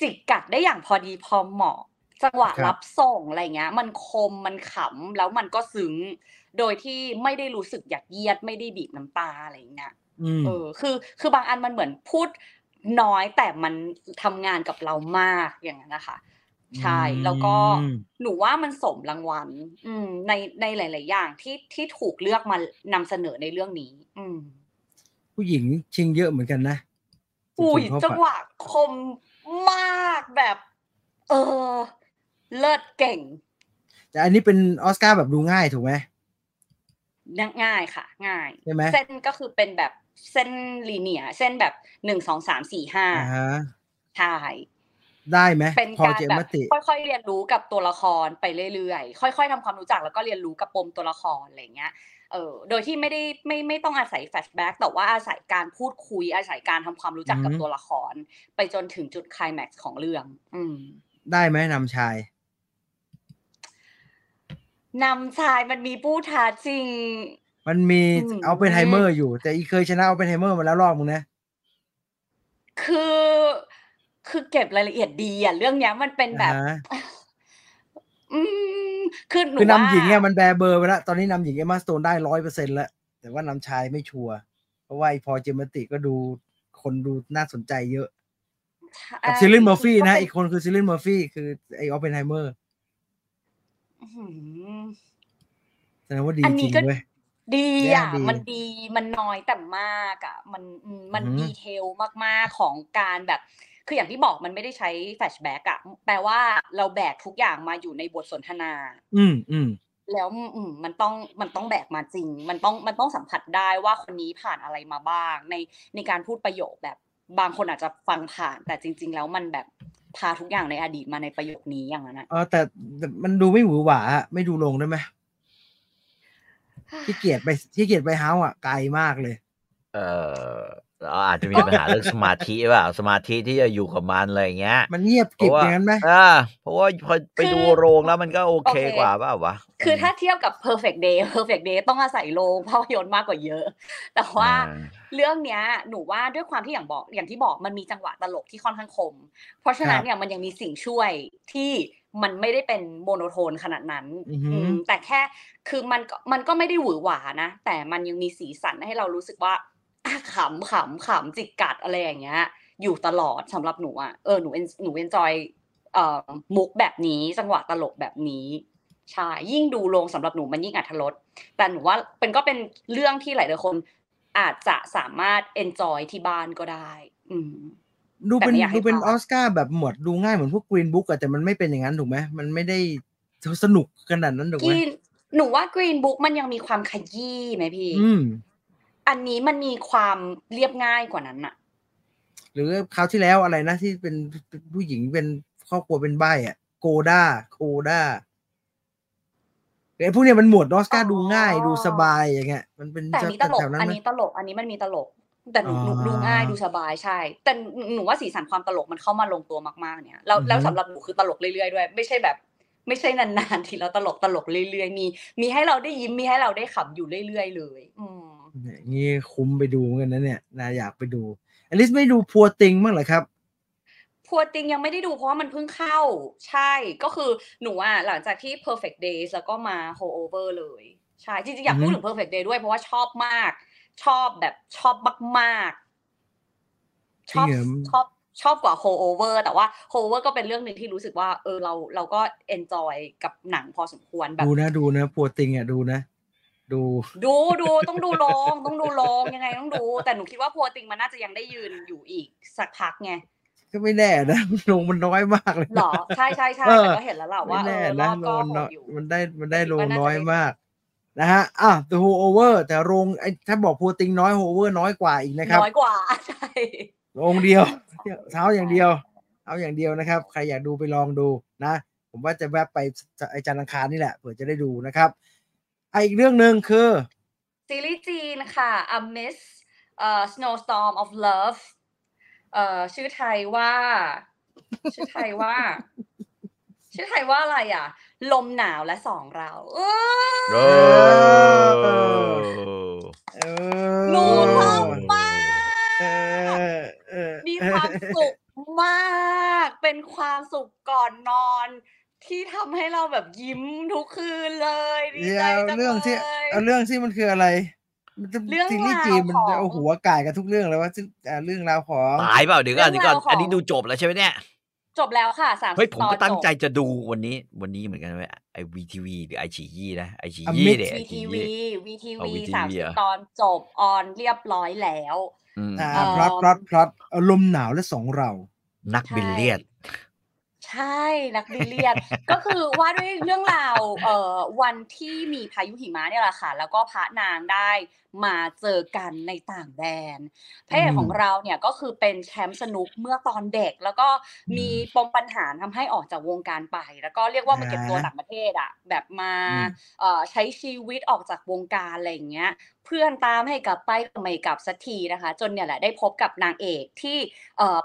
จิกกัดได้อย่างพอดีพอเหมาะจังหวะรับส่งอะไรเงี้ยมันคมมันขำแล้วมันก็ซึ้งโดยที่ไม่ได้รู้สึกหยักเยียดไม่ได้บีบน้ำตาอะไรเงี้ยคือบางอันมันเหมือนพูดน้อยแต่มันทำงานกับเรามากอย่างนั้นนะคะใช่แล้วก็หนูว่ามันสมรางวัลในหลายๆอย่างที่ถูกเลือกมานำเสนอในเรื่องนี้ผู้หญิงชิงเยอะเหมือนกันนะอุ้ยจังหวะคมมากแบบเลิศเก่งแต่อันนี้เป็นออสการ์แบบดูง่ายถูกไหมง่ายค่ะง่ายใช่ไหมเส้นก็คือเป็นแบบเส้นลีเนียเส้นแบบ1 2 3 4 5ฮะใช่ได้ไหมเป็นการแบบค่อยๆเรียนรู้กับตัวละครไปเรื่อยๆค่อยๆทำความรู้จักแล้วก็เรียนรู้กับปมตัวละครอะไรเงี้ยโดยที่ไม่ได้ไม่ต้องอาศัยแฟลชแบ็กแต่ว่าอาศัยการพูดคุยอาศัยการทำความรู้จักกับตัวละครไปจนถึงจุดไคลแม็กซ์ของเรื่องได้ไหมนำชายมันมีผู้ท้าจริงมันมีเอาเป็นไฮเมอร์อยู่แต่อีเคยชนะเอาเป็นไฮเมอร์มาแล้วรอบมึงนะคือเก็บรายละเอียดดีอ่ะเรื่องเนี้ยมันเป็นแบบคือหนูว่านำหญิงเนี่ยมันแบเบอร์ไปแล้วตอนนี้นำหญิงเอมม่าสโตนได้ 100% แล้วแต่ว่านำชายไม่ชัวร์เพราะว่าไอ้พอล เจมติก็ดูคนดูน่าสนใจเยอะกับซิลลินเมอร์ฟี่นะอีกคนคือซิลลินเมอร์ฟี่คือไอ้ออปเพนไฮเมอร์แสดงว่าดีจริงเลยดีอ่ะมันดีมันน้อยแต่มากอ่ะมันดีเทลมากๆของการแบบคืออย่างที่บอกมันไม่ได้ใช้แฟลชแบ็กอ่ะแปลว่าเราแบกทุกอย่างมาอยู่ในบทสนทนาแล้วมันต้องแบกมาจริงมันต้องสัมผัสได้ว่าคนนี้ผ่านอะไรมาบ้างในการพูดประโยคแบบบางคนอาจจะฟังผ่านแต่จริงๆแล้วมันแบบพาทุกอย่างในอดีตมาในประโยคนี้อย่างนั้นนะแต่มันดูไม่หวือหวาไม่ดูลงได้ไหมขี้เกียจไปเฮ้าอ่ะไกลมากเลยอาจจะมีปัญหาเรื่องสมาธิเปล่าสมาธิที่จะอยู่กับมันอะไรอย่างเงี้ยมันเงียบกริบอย่างนั้นไหมเพราะว่าพอไปดูโรงแล้วมันก็โอเคกว่าเปล่าวะคือถ้าเทียบกับ Perfect Day ต้องอาศัยโรงภาพยนตร์มากกว่าเยอะแต่ว่าเรื่องเนี้ยหนูว่าด้วยความที่อย่างที่บอกมันมีจังหวะตลกที่ค่อนข้างคมเพราะฉะนั้นเนี่ยมันยังมีสิ่งช่วยที่มันไม่ได้เป็นโมโนโทนขนาดนั้นแต่แค่คือมันก็ไม่ได้หวือหวานะแต่มันยังมีสีสันให้เรารู้สึกว่าขำจิกกัดอะไรอย่างเงี้ยอยู่ตลอดสำหรับหนูอ่ะหนูเอนจอยมุกแบบนี้จังหวะตลกแบบนี้ใช่ยิ่งดูลงสำหรับหนูมันยิ่งอรรถรสแต่หนูว่าก็เป็นเรื่องที่หลายๆคนอาจจะสามารถเอนจอยที่บ้านก็ได้ดูเป็นออสการ์แบบหมวดดูง่ายเหมือนพวก Green Book อ่ะแต่มันไม่เป็นอย่างนั้นถูกมั้ยมันไม่ได้สนุกขนาดนั้นถูกมั้ยหนูว่า Green Book มันยังมีความขยี้มั้ยพี่อันนี้มันมีความเรียบง่ายกว่านั้นน่ะหรือคราวที่แล้วอะไรนะที่เป็นผู้หญิงเป็นครอบครัวเป็นใบ้อ่ะโคด้าไอ้พวกเนี้ยมันหมวดออสการ์ดูง่ายดูสบายอย่างเงี้ยมันเป็นแต่มีตลกอันนี้มันมีตลกแต่หนูดูง่ายดูสบายใช่แต่หนูว่าสีสันความตลกมันเข้ามาลงตัวมากๆเนี่ยแล้วสำหรับหนูคือตลกเรื่อยๆด้วยไม่ใช่นานๆทีเราตลกเรื่อยๆมีให้เราได้ยิ้มมีให้เราได้ขำอยู่เรื่อยๆเลยอย่างงี้คุ้มไปดูกันนะเนี่ยอยากไปดู อลิซไม่ดูพัวติงบ้างเหรอครับพัวติงยังไม่ได้ดูเพราะมันเพิ่งเข้าใช่ก็คือหนูอ่ะหลังจากที่ Perfect Days แล้วก็มา Hold Over เลยใช่จริงๆอยากพูดถึง Perfect Day ด้วยเพราะว่าชอบมากชอบแบบชอบมากๆชอบกว่า Hold Over แต่ว่า Hold Over ก็เป็นเรื่องนึงที่รู้สึกว่าเราก็ enjoy กับหนังพอสมควรแบบดูนะพัวติงอ่ะดูนะดูต้องดูลงยังไงต้องดูแต่หนูคิดว่าพัวติงมันน่าจะยังได้ยืนอยู่อีกสักพักไงก็ไม่แน่นะลงมันน้อยมากเลยหรอใช่ๆๆแต่ก็เห็นแล้วล่ะว่าแล้วก็มันได้ลงน้อยมากนะฮะอ่ะ The Hover แต่โรงไอ้ถ้าบอกพัวติงน้อย Hover น้อยกว่าอีกนะครับน้อยกว่าใช่โรงเดียวเอาอย่างเดียวนะครับใครอยากดูไปลองดูนะผมว่าจะแวะไปไอ้จันทร์อังคารนี่แหละเผื่อจะได้ดูนะครับอีกเรื่องนึงคือซีรีส์จีนค่ะ Amid a Snowstorm of Love ชื่อไทยว่าอะไรอ่ะลมหนาวและสองเราหนูชอบมากมีความสุขมากเป็นความสุขก่อนนอนที่ทำให้เราแบบยิ้มทุกคืนเลยดีใจจังเลยเรื่องที่มันคืออะไรเรื่องราวของมันเอาหัวกายกันทุกเรื่องเลยว่าเรื่องราวของตายเปล่าเดี๋ยวก่อนอันนี้ดูจบแล้วใช่ไหมเนี่ยจบแล้วค่ะ3 ตอนเฮ้ยผมก็ตั้งใจจะดูวันนี้เหมือนกันไอ้ VTV หรือไอฉี่ยี่นะไอฉี่ยี่เนี่ย VTV 3 ตอนจบออนเรียบร้อยแล้วพลัดลมหนาวและสองเรานักบิลเลียดใช่นักบิลเลียดก็คือว่าด้วยเรื่องราววันที่มีพายุหิมะเนี่ยแหละค่ะแล้วก็พระนางได้มาเจอกันในต่างแดนพระเอกของเราเนี่ยก็คือเป็นแชมป์สนุกเมื่อตอนเด็กแล้วก็มีปมปัญหาทำให้ออกจากวงการไปแล้วก็เรียกว่ามาเก็บตัวต่างประเทศอ่ะแบบมาใช้ชีวิตออกจากวงการอะไรอย่างเงี้ยเพื่อนตามให้กลับไปก็ไม่กลับสักทีนะคะจนเนี่ยแหละได้พบกับนางเอกที่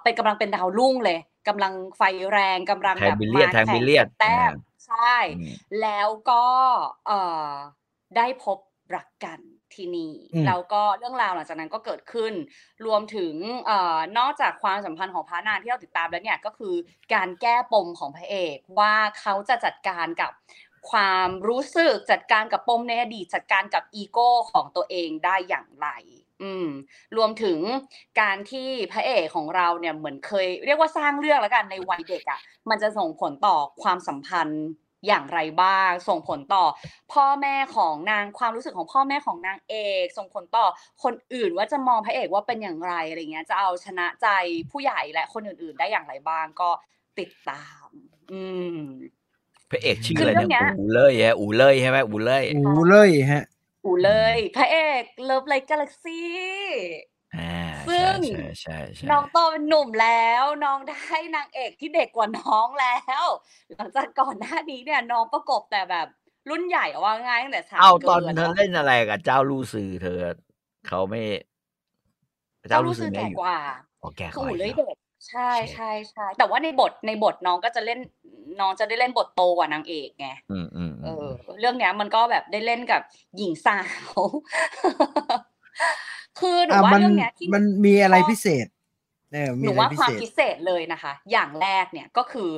เป็นกำลังเป็นดาวรุ่งเลยกำลังไฟแรงกำลังแบบมาแข่งแต้มใช่แล้วก็ได้พบรักกันที่นี่แล้วก็เรื่องราวหลังจากนั้นก็เกิดขึ้นรวมถึงนอกจากความสัมพันธ์ของพระนางที่เราติดตามแล้วเนี่ยก็คือการแก้ปมของพระเอกว่าเขาจะจัดการกับความรู้สึกจัดการกับปมในอดีตจัดการกับอีโก้ของตัวเองได้อย่างไรรวมถึงการที่พระเอกของเราเนี่ยเหมือนเคยเรียกว่าสร้างเรื่องแล้วกันในวัยเด็กอ่ะมันจะส่งผลต่อความสัมพันธ์อย่างไรบ้างส่งผลต่อพ่อแม่ของนางความรู้สึกของพ่อแม่ของนางเอกส่งผลต่อคนอื่นว่าจะมองพระเอกว่าเป็นอย่างไรอะไรเงี้ยจะเอาชนะใจผู้ใหญ่และคนอื่นๆได้อย่างไรบ้างก็ติดตามพระเอกชื่ออะไรนะอูเล่ยใช่ไหมอูเล่ยฮะอูเลยพระเอกเลิฟไลท์กาแล็กซี่ซึ่งน้องโตเป็นหนุ่มแล้วน้องได้นางเอกที่เด็กกว่าน้องแล้วหลังจากก่อนหน้านี้เนี่ยน้องประกบแต่แบบรุ่นใหญ่ว่าง่ายตั้งแต่3 เดือนตอนเธอเล่นอะไรกับเจ้าลู่ซือเธอเขาไม่เจ้าลู่ซือแก่กว่าคืออูเลยเด็กใช่ใช่ใช่แต่ว่าในบทน้องก็จะเล่นน้องจะได้เล่นบทโตกว่านางเอกไงเรื่องนี้มันก็แบบได้เล่นกับหญิงสาวคือหนูว่าเรื่องนี้มันมีอะไรพิเศษหนูว่าความพิเศษเลยนะคะอย่างแรกเนี่ยก็คือ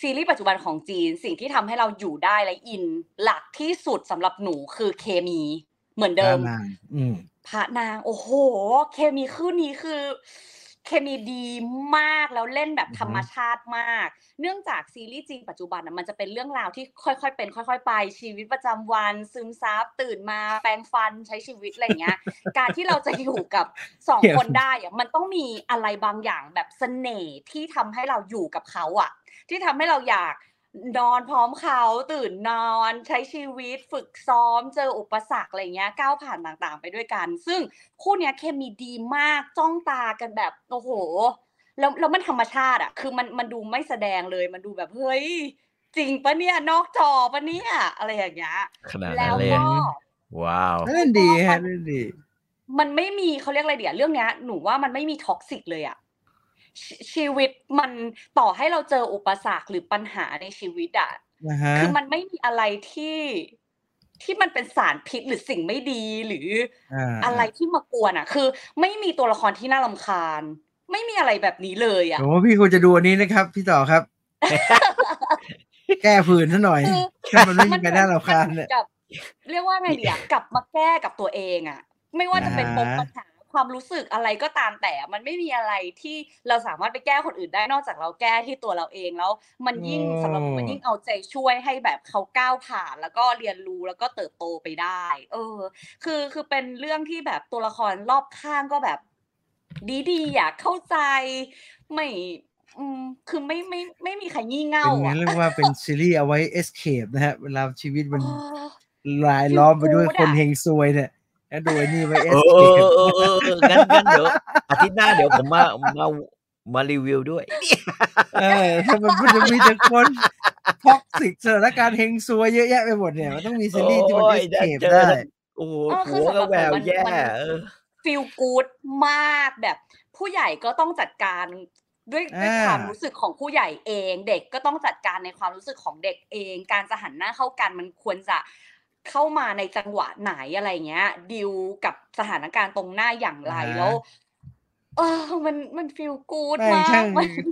ซีรีส์ปัจจุบันของจีนสิ่งที่ทำให้เราอยู่ได้และอินหลักที่สุดสำหรับหนูคือเคมีเหมือนเดิมพระนางโอ้โหเคมีคู่นี้คือเคมีดีมากแล้วเล่นแบบธรรมชาติมากเนื่องจากซีรีส์จีนปัจจุบันมันจะเป็นเรื่องราวที่ค่อยๆไปชีวิตประจำวันซึมซับตื่นมาแปรงฟันใช้ชีวิตอะไรเงี้ย การที่เราจะอยู่กับสอง คนได้มันต้องมีอะไรบางอย่างแบบเสน่ห์ที่ทำให้เราอยู่กับเขาอะที่ทำให้เราอยากนอนพร้อมเขาตื่นนอนใช้ชีวิตฝึกซ้อมเจออุปสรรคอะไรเงี้ยก้าวผ่านต่างๆไปด้วยกันซึ่งคู่เนี้ยเคมีดีมากจ้องตากันแบบโอ้โหแล้วมันธรรมชาติอ่ะคือมันดูไม่แสดงเลยมันดูแบบเฮ้ยจริงปะเนี่ยนอกจอปะเนี่ยอะไรอย่างเงี้ยแล้วก็ว้าวเล่นดีฮะเล่นดีมันไม่มีเขาเรียกอะไรเดี๋ยวเรื่องเนี้ยหนูว่ามันไม่มีท็อกซิกเลยอ่ะชีวิตมันต่อให้เราเจออุปสรรคหรือปัญหาในชีวิตอ่ะคือมันไม่มีอะไรที่ ที่มันเป็นสารพิษหรือสิ่งไม่ดีหรืออะไรที่มากวนอ่ะคือไม่มีตัวละครที่น่ารำคาญไม่มีอะไรแบบนี้เลยอ่ะโอ้พี่ควรจะดูอันนี้นะครับพี่ต่อครับ แก้ฝืนซะหน่อยถ้ามันไม่มีใครน่ารำคาญเนี่ยเรียกว่าไงดีอ่ะกลับมาแก้กับตัวเองอ่ะไม่ว่าจะเป็นปมปัญหาความรู้สึกอะไรก็ตามแต่มันไม่มีอะไรที่เราสามารถไปแก้คนอื่นได้นอกจากเราแก้ที่ตัวเราเองแล้วมันยิ่งสำหรับมันยิ่งเอาใจช่วยให้แบบเขาก้าวผ่านแล้วก็เรียนรู้แล้วก็เติบโตไปได้คือเป็นเรื่องที่แบบตัวละครรอบข้างก็แบบดีๆอยากเข้าใจไม่คือไม่มีใครงี่เง่าเป็นงั้นเรียกว่าเป็นซีรีส์เอาไว้ escape นะฮะเวลาชีวิตมันรายล้อมไปด้วยคนเฮงซวยเนี่ยแล้วดูไอ้นี่ไว้ escape งั้นเดี๋ยวอาทิตย์หน้าเดี๋ยวผมมารีวิวด้วยถ้ามันจะมีแต่คนท็อกซิกสถานการณ์เฮงซวยเยอะแยะไปหมดเนี่ยมันต้องมีซีรีส์ที่มัน escape ได้โอ้โหหัวก็แหววแย่ฟีลกู๊ดมากแบบผู้ใหญ่ก็ต้องจัดการด้วยความรู้สึกของผู้ใหญ่เองเด็กก็ต้องจัดการในความรู้สึกของเด็กเองการจะหันหน้าเข้ากันมันควรจะเข้ามาในจังหวะไหนอะไรเงี้ยดิวกับสถานการณ์ตรงหน้าอย่างไรแล้วมันฟีลกู๊ดมากใช่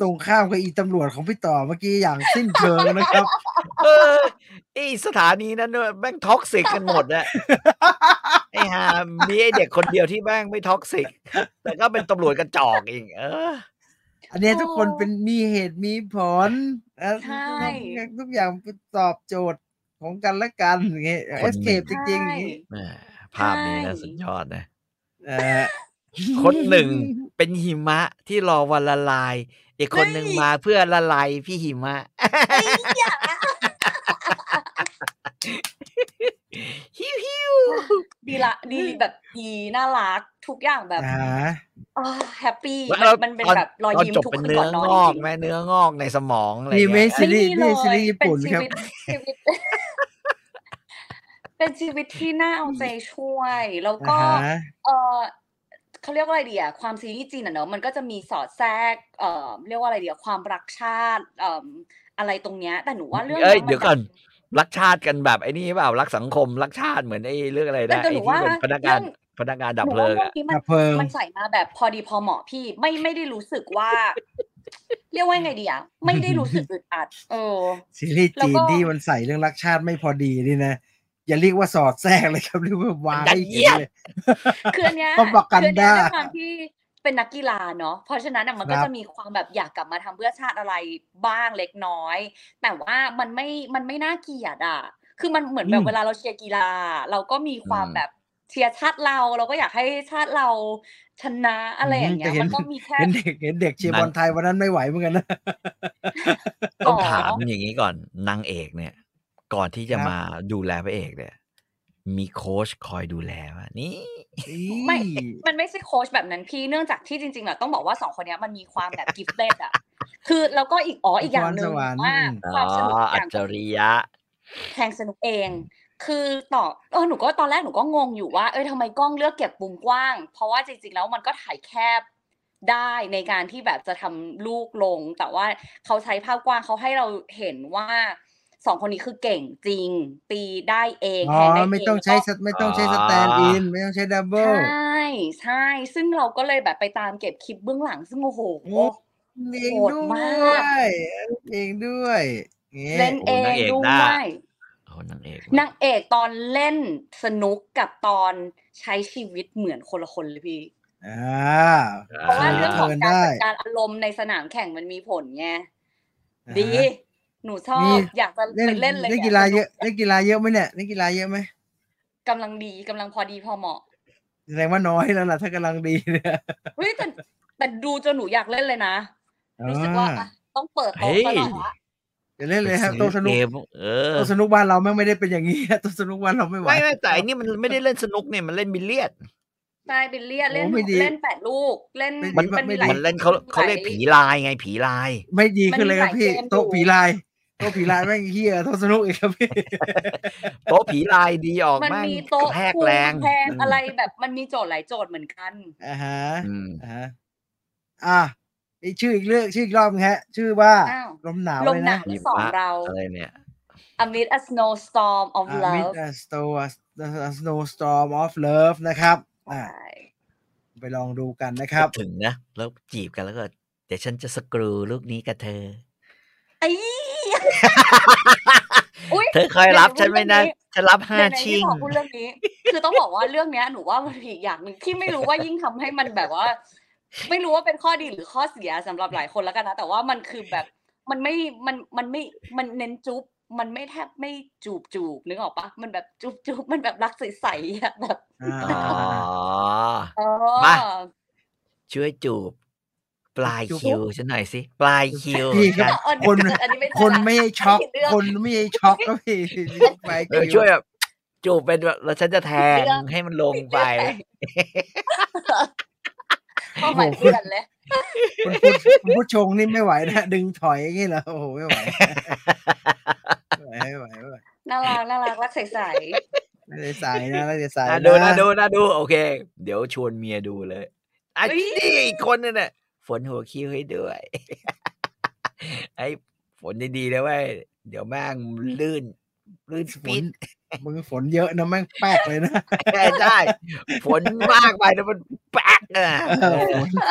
ตรงข้ามกับอีตำรวจของพี่ต่อเมื่อกี้อย่างสิ้นเชิงนะครับอีสถานีนั้นแม่งท็อกซิกกันหมดแหละไอ้ห่ามีไอ้เด็กคนเดียวที่แม่งไม่ท็อกซิกแต่ก็เป็นตำรวจกระจอกอีกอันนี้ทุกคนเป็นมีเหตุมีผลทุกอย่างตอบโจทย์ของกันและกันอย่างเงี้ยเอสเคปจริงๆภาพนี้นะสุดยอดนะคนหนึ่งเป็นหิมะที่รอวันละลายอีกคนหนึ่งมาเพื่อละลายพี่หิมะฮิวๆดีแบบดีน่ารักทุกอย่างแบบแฮปปี้มันเป็นแบบรอยยิ้มทุกคนก่อนนอนแม่เนื้องอกในสมองอะไรอย่างเงี้ยนี่ซีรีส์ญี่ปุ่นครับเป็นชีวิตที่น่าเอาใจช่วยแล้วก็เขาเรียกว่าอะไรดีอ่ะความซีรีส์จีนอ่ะเนอะมันก็จะมีสอดแทรกเรียกว่าอะไรดีอ่ะความรักชาติอะไรตรงเนี้ยแต่หนูว่าเรื่องเดี๋ยวก่อนรักชาติกันแบบไอ้นี่เปล่ารักสังคมรักชาติเหมือนไอ้เรื่องอะไรนะไอ้ที่เป็นพนักงานดับเพลิงอ่ะมันใส่มาแบบพอดีพอเหมาะพี่ไม่ได้รู้สึกว่าเรียกว่าไงดีอ่ะไม่ได้รู้สึกอึดอัดซีรีส์จีนที่มันใส่เรื่องรักชาติไม่พอดีนี่นะอย่าเรียกว่าสอดแทรกเลยครับเรียกว่าวางให้เห็นเลยคืออันเนี้ยด้วยความที่เป็นนักกีฬาเนาะเพราะฉะนั้นมันก็จะมีความแบบอยากกลับมาทำเพื่อชาติอะไรบ้างเล็กน้อยแต่ว่ามันไม่น่าเกลียดอ่ะคือมันเหมือนแบบเวลาเราเชียร์กีฬาเราก็มีความแบบเชียร์ชาติเราก็อยากให้ชาติเราชนะอะไรอย่างเงี้ยมันก็มีแค่เห็นเด็กเชียร์บอลไทยวันนั้นไม่ไหวเหมือนกันนะต้องถามอย่างนี้ก่อนนางเอกเนี่ยก่อนที่จะมาดูแลพระเอกเนี่ยมีโค้ชคอยดูแลว่ะนี่ไม่มันไม่ใช่โค้ชแบบนั้นพี่เนื่องจากที่จริงๆอ่ะต้องบอกว่า2คนเนี้ยมันมีความแบบกิฟเต็ดอ่ะคือแล้วก็อีกอย่างนึงว่าความสนุกอย่างอัจฉริยะแทงสนุกเองคือต่อหนูก็ตอนแรกหนูก็งงอยู่ว่าทำไมกล้องเลือกเก็บมุมกว้างเพราะว่าจริงๆแล้วมันก็ถ่ายแคบได้ในการที่แบบจะทำลูกลงแต่ว่าเขาใช้ภาพกว้างเขาให้เราเห็นว่าสองคนนี้คือเก่งจริงตีได้เองแทนได้เองไม่ต้องใช้สแตนด์อินไม่ต้องใช้ดับเบิลใช่ซึ่งเราก็เลยแบบไปตามเก็บคลิปเบื้องหลังซึ่งโอ้โหเองด้วยเล่นเองด้วยนางเอกตอนเล่นสนุกกับตอนใช้ชีวิตเหมือนคนละคนเลยพี่เพราะว่าเรื่องของการจัดการอารมณ์ในสนามแข่งมันมีผลไงดีหนูชอบอยากจะเล่นเลยเล่นกีฬาเยอะไหมเนี่ยเล่นกีฬาเยอะไหมกำลังดีกำลังพอดีพอเหมาะแสดงว่าน้อยแล้วล่ะถ้ากำลังดีเนี่ยเฮ้ยแต่ดูจนหนูอยากเล่นเลยนะรู้สึกว่าต้องเปิดโต๊ะตลอดละจะเล่นเลยครับโต๊ะสนุกโต๊ะสนุกบ้านเราไม่ได้เป็นอย่างนี้โต๊ะสนุกบ้านเราไม่ไหวไม่แต่อันนี้มันไม่ได้เล่นสนุกเนี่ยมันเล่นบิลเลียดใช่บิลเลียดเล่นแปดลูกเล่นมันเล่นเขาเล่นผีลายไงผีลายไม่ดีขึ้นเลยครับพี่โต๊ะผีลายโต๊ะผีลายแม่งเฮียโต๊ะสนุกอีกครับพี่โต๊ะผีลายดีออกแม่งแพกแรงอะไรแบบมันมีโจทย์หลายโจทย์เหมือนกันชื่ออีกรอบฮะชื่อว่าลมหนาวเลยนะลมหนาวสองเราอะไรเนี่ย Amid a Snowstorm of Love Amid a Snowstorm of Love นะครับไปลองดูกันนะครับถึงนะแล้วจีบกันแล้วก็เดี๋ยวฉันจะสกรูลูกนี้กับเธอไอ้ เธอเคยรับฉันไม่นะฉันรับห้าชิ่งพูดเรื่องนี้คือต้องบอกว่าเรื่องนี้หนูว่ามันอีกอย่างนึงที่ไม่รู้ว่ายิ่งทำให้มันแบบว่าไม่รู้ว่าเป็นข้อดีหรือข้อเสียสำหรับหลายคนแล้วกันนะแต่ว่ามันคือแบบมันเน้นจุ๊บมันไม่แทบไม่จูบนึกออกปะมันแบบจูบมันแบบรักใสๆอ่ะแบบมาช่วยจูบปลายคิวฉันหน่อยสิปลายคิวคนไม่ช็อกคนไม่ช็อกก็พี่ปลายคิวช่วยแบบจูบเป็นแบบแล้วฉันจะแทงให้มันลงไปก็หมายเพื่อนเลยคุณผู้ชงนี่ไม่ไหวนะดึงถอยอย่างนี้แล้วโอ้โหไม่ไหวไม่ไหวน่ารักรักใสๆใสๆนะรักใสๆน่าดูโอเคเดี๋ยวชวนเมียดูเลยไอ้นี่อีกคนนึงน่ะฝนหัวคิ้วให้ด้วยไอ้ฝนดีๆนะเว้ยเดี๋ยวแม่งลื่นสปินมึงฝนเยอะนะแม่งแป๊กเลยนะได้ฝนมากไปนะมันแป๊กอ่ะ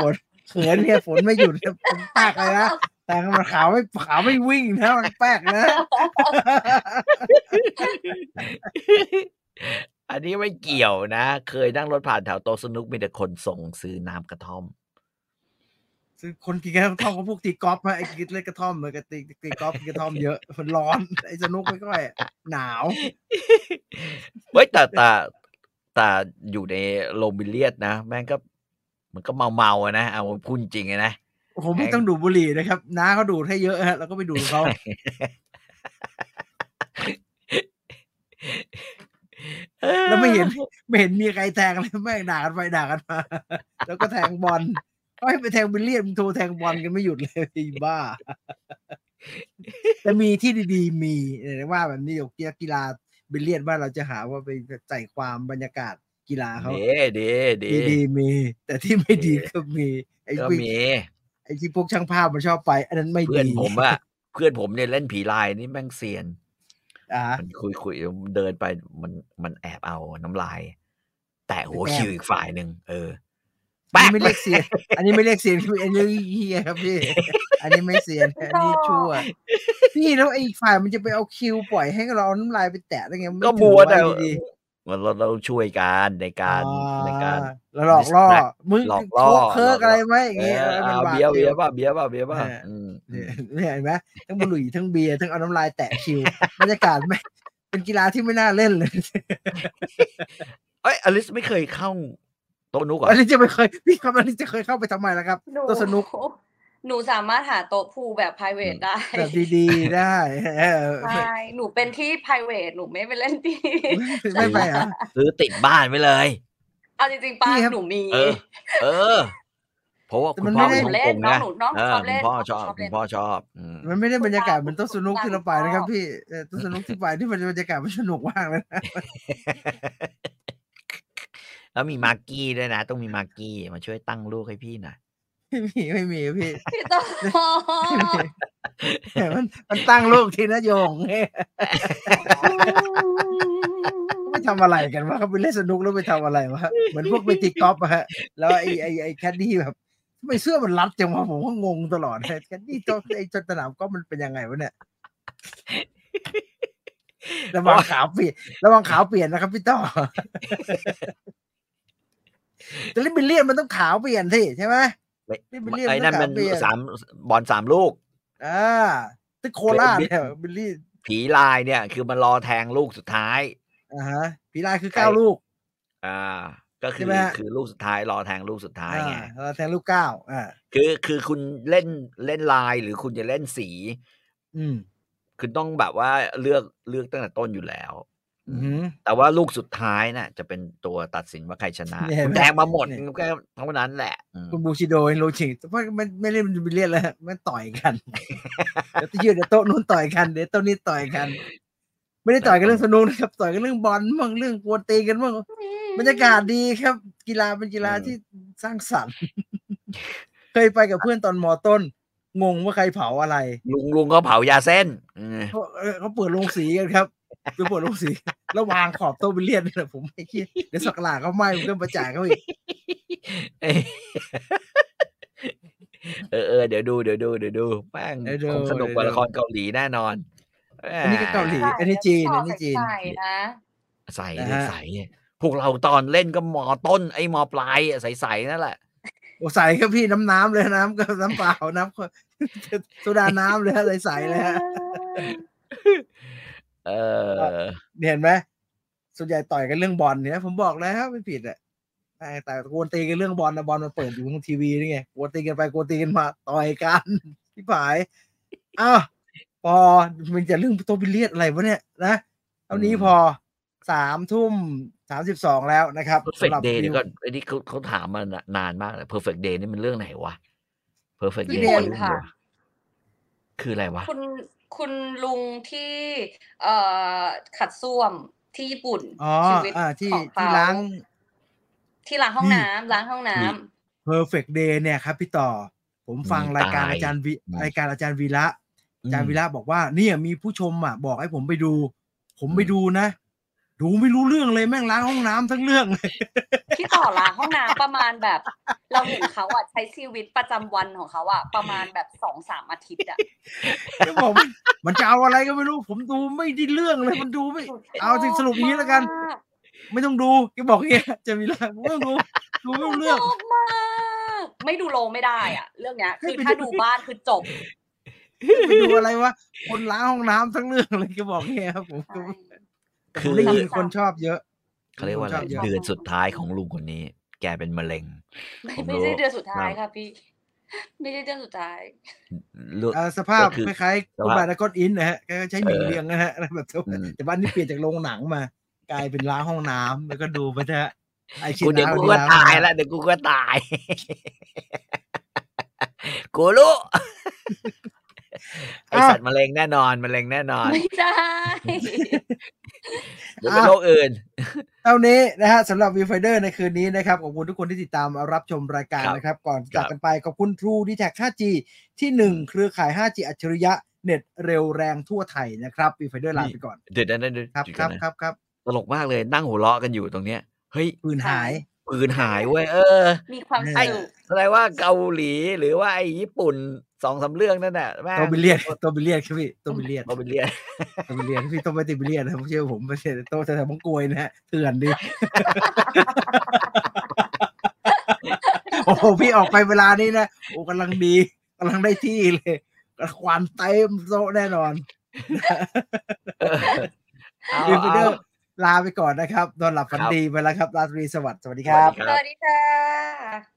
ฝนเขินเนี่ยฝนไม่หยุดมันแป๊กเลยนะแต่มันขาวไม่วิ่งนะมันแป๊กนะอันนี้ไม่เกี่ยวนะเคยนั่งรถผ่านแถวโต๊ะสนุกมีแต่คนส่งซื้อน้ำกระท่อมซึ่งคนกินกระท่อมก็พวกตีกอล์ฟไอ้กินเล่นกระท่อมเหมือนกับตีกอล์ฟกระท่อมเยอะมันร้อนไอ้สนุกไม่ค่อยหนาวเฮ้ยแต่อยู่ในโรบิเลียดนะแม่งก็มันก็เมาอ่ะนะเอาพูดจริงนะผมไม่ต้องดูบุหรี่นะครับน้าเขาดูดให้เยอะฮะแล้วก็ไปดูดเขาแล้วไม่เห็นมีใครแทงเลยแม่งด่ากันไปด่ากันมาแล้วก็แทงบอลก็ให้ไปแทงบิลเลียนมึงโทรแทงบอลกันไม่หยุดเลยไอ้บ้าแต่มีที่ดีๆมีว่าแบบนี้เกี่ยวกับกีฬาบิลเลียนว่าเราจะหาว่าไปใส่ความบรรยากาศกีฬาเขาดีๆมีแต่ที่ไม่ดีก็มีไอ้ที่พวกช่างภาพมันชอบไปอันนั้นไม่ดีเพื่อนผมเนี่ยเล่นผีลายนี่แม่งเซียนมันคุยๆเดินไปมันแอบเอาน้ำลายแตะหัวคิวอีกฝ่ายนึงไม่เรียกเสียนอันนี้ไม่เรียกเสียนคืออันนี้เหี้ยครับพี่อันนี้ไม่เสียนอันนี้ชั่วพี่แล้วไอ้ฝ่ายมันจะไปเอาคิวปล่อยให้เราน้ำลายไปแตะได้ไงก็มัวแต่เราช่วยกันในการหลอกล่อมึงโคเคิร์กอะไรไหมอย่างเงี้ยเบียร์ป่ะเนี่ยเห็นไหมทั้งบุหรี่ทั้งเบียร์ทั้งเอาน้ำลายแตะคิวบรรยากาศไม่เป็นกีฬาที่ไม่น่าเล่นเลยเอ้ยอลิสไม่เคยเข้าโต๊ะนุกอ่ะอันนี้จะไม่เคยพี่ครับอันนี้จะเคยเข้าไปทำไมล่ะครับโต๊ะสนุกหนูสามารถหาโต๊ะพูลแบบ private ได้แบบดีๆได้ใช่หนูเป็นที่ private หนูไม่ไปเล่นที่ไม่ไปอ่ะซื้อติดบ้านไว้เลยเอาจริงๆป้าหนูมีเพราะว่าคุณพ่อผมเล่นน้องชอบเล่นพ่อชอบมันไม่ได้บรรยากาศเหมือนโต๊ะสนุกที่เราไปนะครับพี่โต๊ะสนุกที่ไปที่บรรยากาศมันสนุกมากเลยแล้วมีมาร์กี้ด้วยนะต้องมีมาร์กี้มาช่วยตั้งลูกให้พี่หน่อยไม่มีพี่ต้องมันตั้งลูกทีนะโยงไม่ทำอะไรกันวะเขาไปเล่นสนุกแล้วไปทำอะไรวะเหมือนพวกไปตีกอล์ฟอะฮะแล้วไอ้แคดดี้แบบไม่เสื้อมันรัดจังวะผมก็งงตลอดแคดดี้ตัวไอ้สนามกอล์ฟมันเป็นยังไงวะเนี่ยระวังขาวเปลี่ยนนะครับพี่ต่อแต่ลิบิเลียนมันต้องขาวเปลี่ยนสิใช่ไหมลิบิเลียนไอ้นั่นมัน3บอล3ลูกที่โคราชเนี่ยบิลลี่ผีลายเนี่ยคือมันรอแทงลูกสุดท้ายผีลายคือ9ลูกก็คือลูกสุดท้ายรอแทงลูกสุดท้ายไงรอแทงลูก9คือคุณเล่นลายหรือคุณจะเล่นสีคือต้องแบบว่าเลือกตั้งแต่ต้นอยู่แล้วแต่ว่าลูกสุดท้ายน่ะจะเป็นตัวตัดสินว่าใครชนะแทงมาหมดแค่เท่านั้นแหละคุณบูชิโดโรชิเพราะไม่เล่นบิลเลียนแล้วมันต่อยกันแล้วที่ยืนเดี๋ยวโต๊ะนู้นต่อยกันเดี๋ยวโต๊ะนี้ต่อยกันไม่ได้ต่อยกันเรื่องสนุกนะครับต่อยกันเรื่องบอลมั่งเรื่องกวนตีกันมั่งบรรยากาศดีครับกีฬาเป็นกีฬาที่สร้างสรรค์เคยไปกับเพื่อนตอนม.ต้น งงว่าใครเผาอะไรลุงเขาเผายาเส้นเขาเปิดโรงสีกันครับไปเปิดโรงสีแล้ววางขอบโต๊ะบิลเลียนนี่แหละผมไม่คิดเดี๋ยวสักหลาเขาไหม้ผมก็มาจ่ายเขาอีกเดี๋ยวดูเดี๋ยวดูแป้งของสนุกกว่าละครเกาหลีแน่นอนอันนี้ก็เกาหลีอันนี้จีนใส่นะใส่พวกเราตอนเล่นก็มอต้นไอ้มอปลายใส่นั่นแหละโอ้ใส่ครับพี่น้ำเลยน้ำก็น้ำเปล่าน้ำโซดาน้ำเลยฮะใส่เลยฮะเห็นไหมส่วนใหญ่ต่อยกันเรื่องบอลเนี่ยผมบอกแล้วไม่ผิดอ่ะแต่โกนตีกันเรื่องบอลนะบอลมันเปิดอยู่ทางทีวีนี่ไงโกนตีกันไปโกนตีกันมาต่อยกันพี่ผายอ้าวพอมันจะเรื่องโตบิเลียดอะไรวะเนี่ยนะเท่านี้พอ3:32แล้วนะครับ Perfect Day นี่ก็อันนี้เขาถามมานานมากเลย Perfect Day นี่มันเรื่องไหนวะ Perfect Day คืออะไรวะคุณลุงที่ขัดส้วมที่ญี่ปุ่นชีวิตของที่ล้างห้องน้ำPerfect Day เนี่ยครับพี่ต่อผมฟังรายการอาจารย์วีระบอกว่าเนี่ยมีผู้ชมอ่ะบอกให้ผมไปดูนะดูไม่รู้เรื่องเลยแม่งล้างห้องน้ำทั้งเรื่องเลยพี่ต่อล้างห้องน้ำประมาณแบบเราเห็นเขาอ่ะใช้ชีวิตประจำวันของเขาอ่ะประมาณแบบ 2-3 อาทิตย์อ่ะแล้วผมมันจะเอาอะไรก็ไม่รู้ผมดูไม่ได้เรื่องเลยมันดูไม่เอาสรุปอย่างนี้แล้วกันไม่ต้องดูแกบอกเงี้ยจะมีอะไรไม่ต้องดูไม่รู้เรื่องไม่ดูโลไม่ได้อ่ะเรื่องเนี้ยคือถ้าดูบ้านคือจบดูอะไรวะคนล้างห้องน้ำทั้งเรื่องเลยแกบอกเงี้ยครับผมคือคนชอบเยอะเขาเรียกว่าเดือนสุดท้ายของลุงคนนี้แกเป็นมะเร็งไม่ใช่เดือนสุดท้ายค่ะพี่ไม่ใช่เดือนสุดท้ายสภาพคล้ายๆคุณบาร์ดาก้อนอินนะฮะแกใช้หมีเลี้ยงนะฮะแบบแต่บ้านนี้เปลี่ยนจากโรงหนังมากลายเป็นล้างห้องน้ำแล้วก็ดูไปเถอะไอ้ชินเดี๋ยวกูก็ตายแล้วกูรู้ไอสัตว์มะเร็งแน่นอนไม่ได้เดี๋ยวไปโลกอื่นเท่านี้นะฮะสำหรับวิวไฟเดอร์ในคืนนี้นะครับขอบคุณทุกคนที่ติดตามรับชมรายการนะครับก่อนจากกันไปขอบคุณ True d t a c 5G ที่1เครือข่าย 5G อัจฉริยะเน็ตเร็วแรงทั่วไทยนะครับวิวไฟเดอร์ลาไปก่อนเดี๋ยวครับตลกมากเลยนั่งหัวเราะกันอยู่ตรงเนี้ยเฮ้ยปืนหายเว้ยมีความสุขอะไรว่าเกาหลีหรือว่าไอ้ญี่ปุ่น2-3 เรื่องนั่นแหละแม่โตบิเลียนครับพี่โตบิเลียนนะเชื่อผมไม่ใช่โตแต่มังกรนะฮะเถื่อนดิโอ้โหพี่ออกไปเวลานี้นะโอ้กำลังดีกำลังได้ที่เลยควันเต็มโต๊ะแน่นอนดิฟเดอร์ลาไปก่อนนะครับนอนหลับฝันดีไปแล้วครับราตรีสวัสดิ์สวัสดีครับสวัสดีค่ะ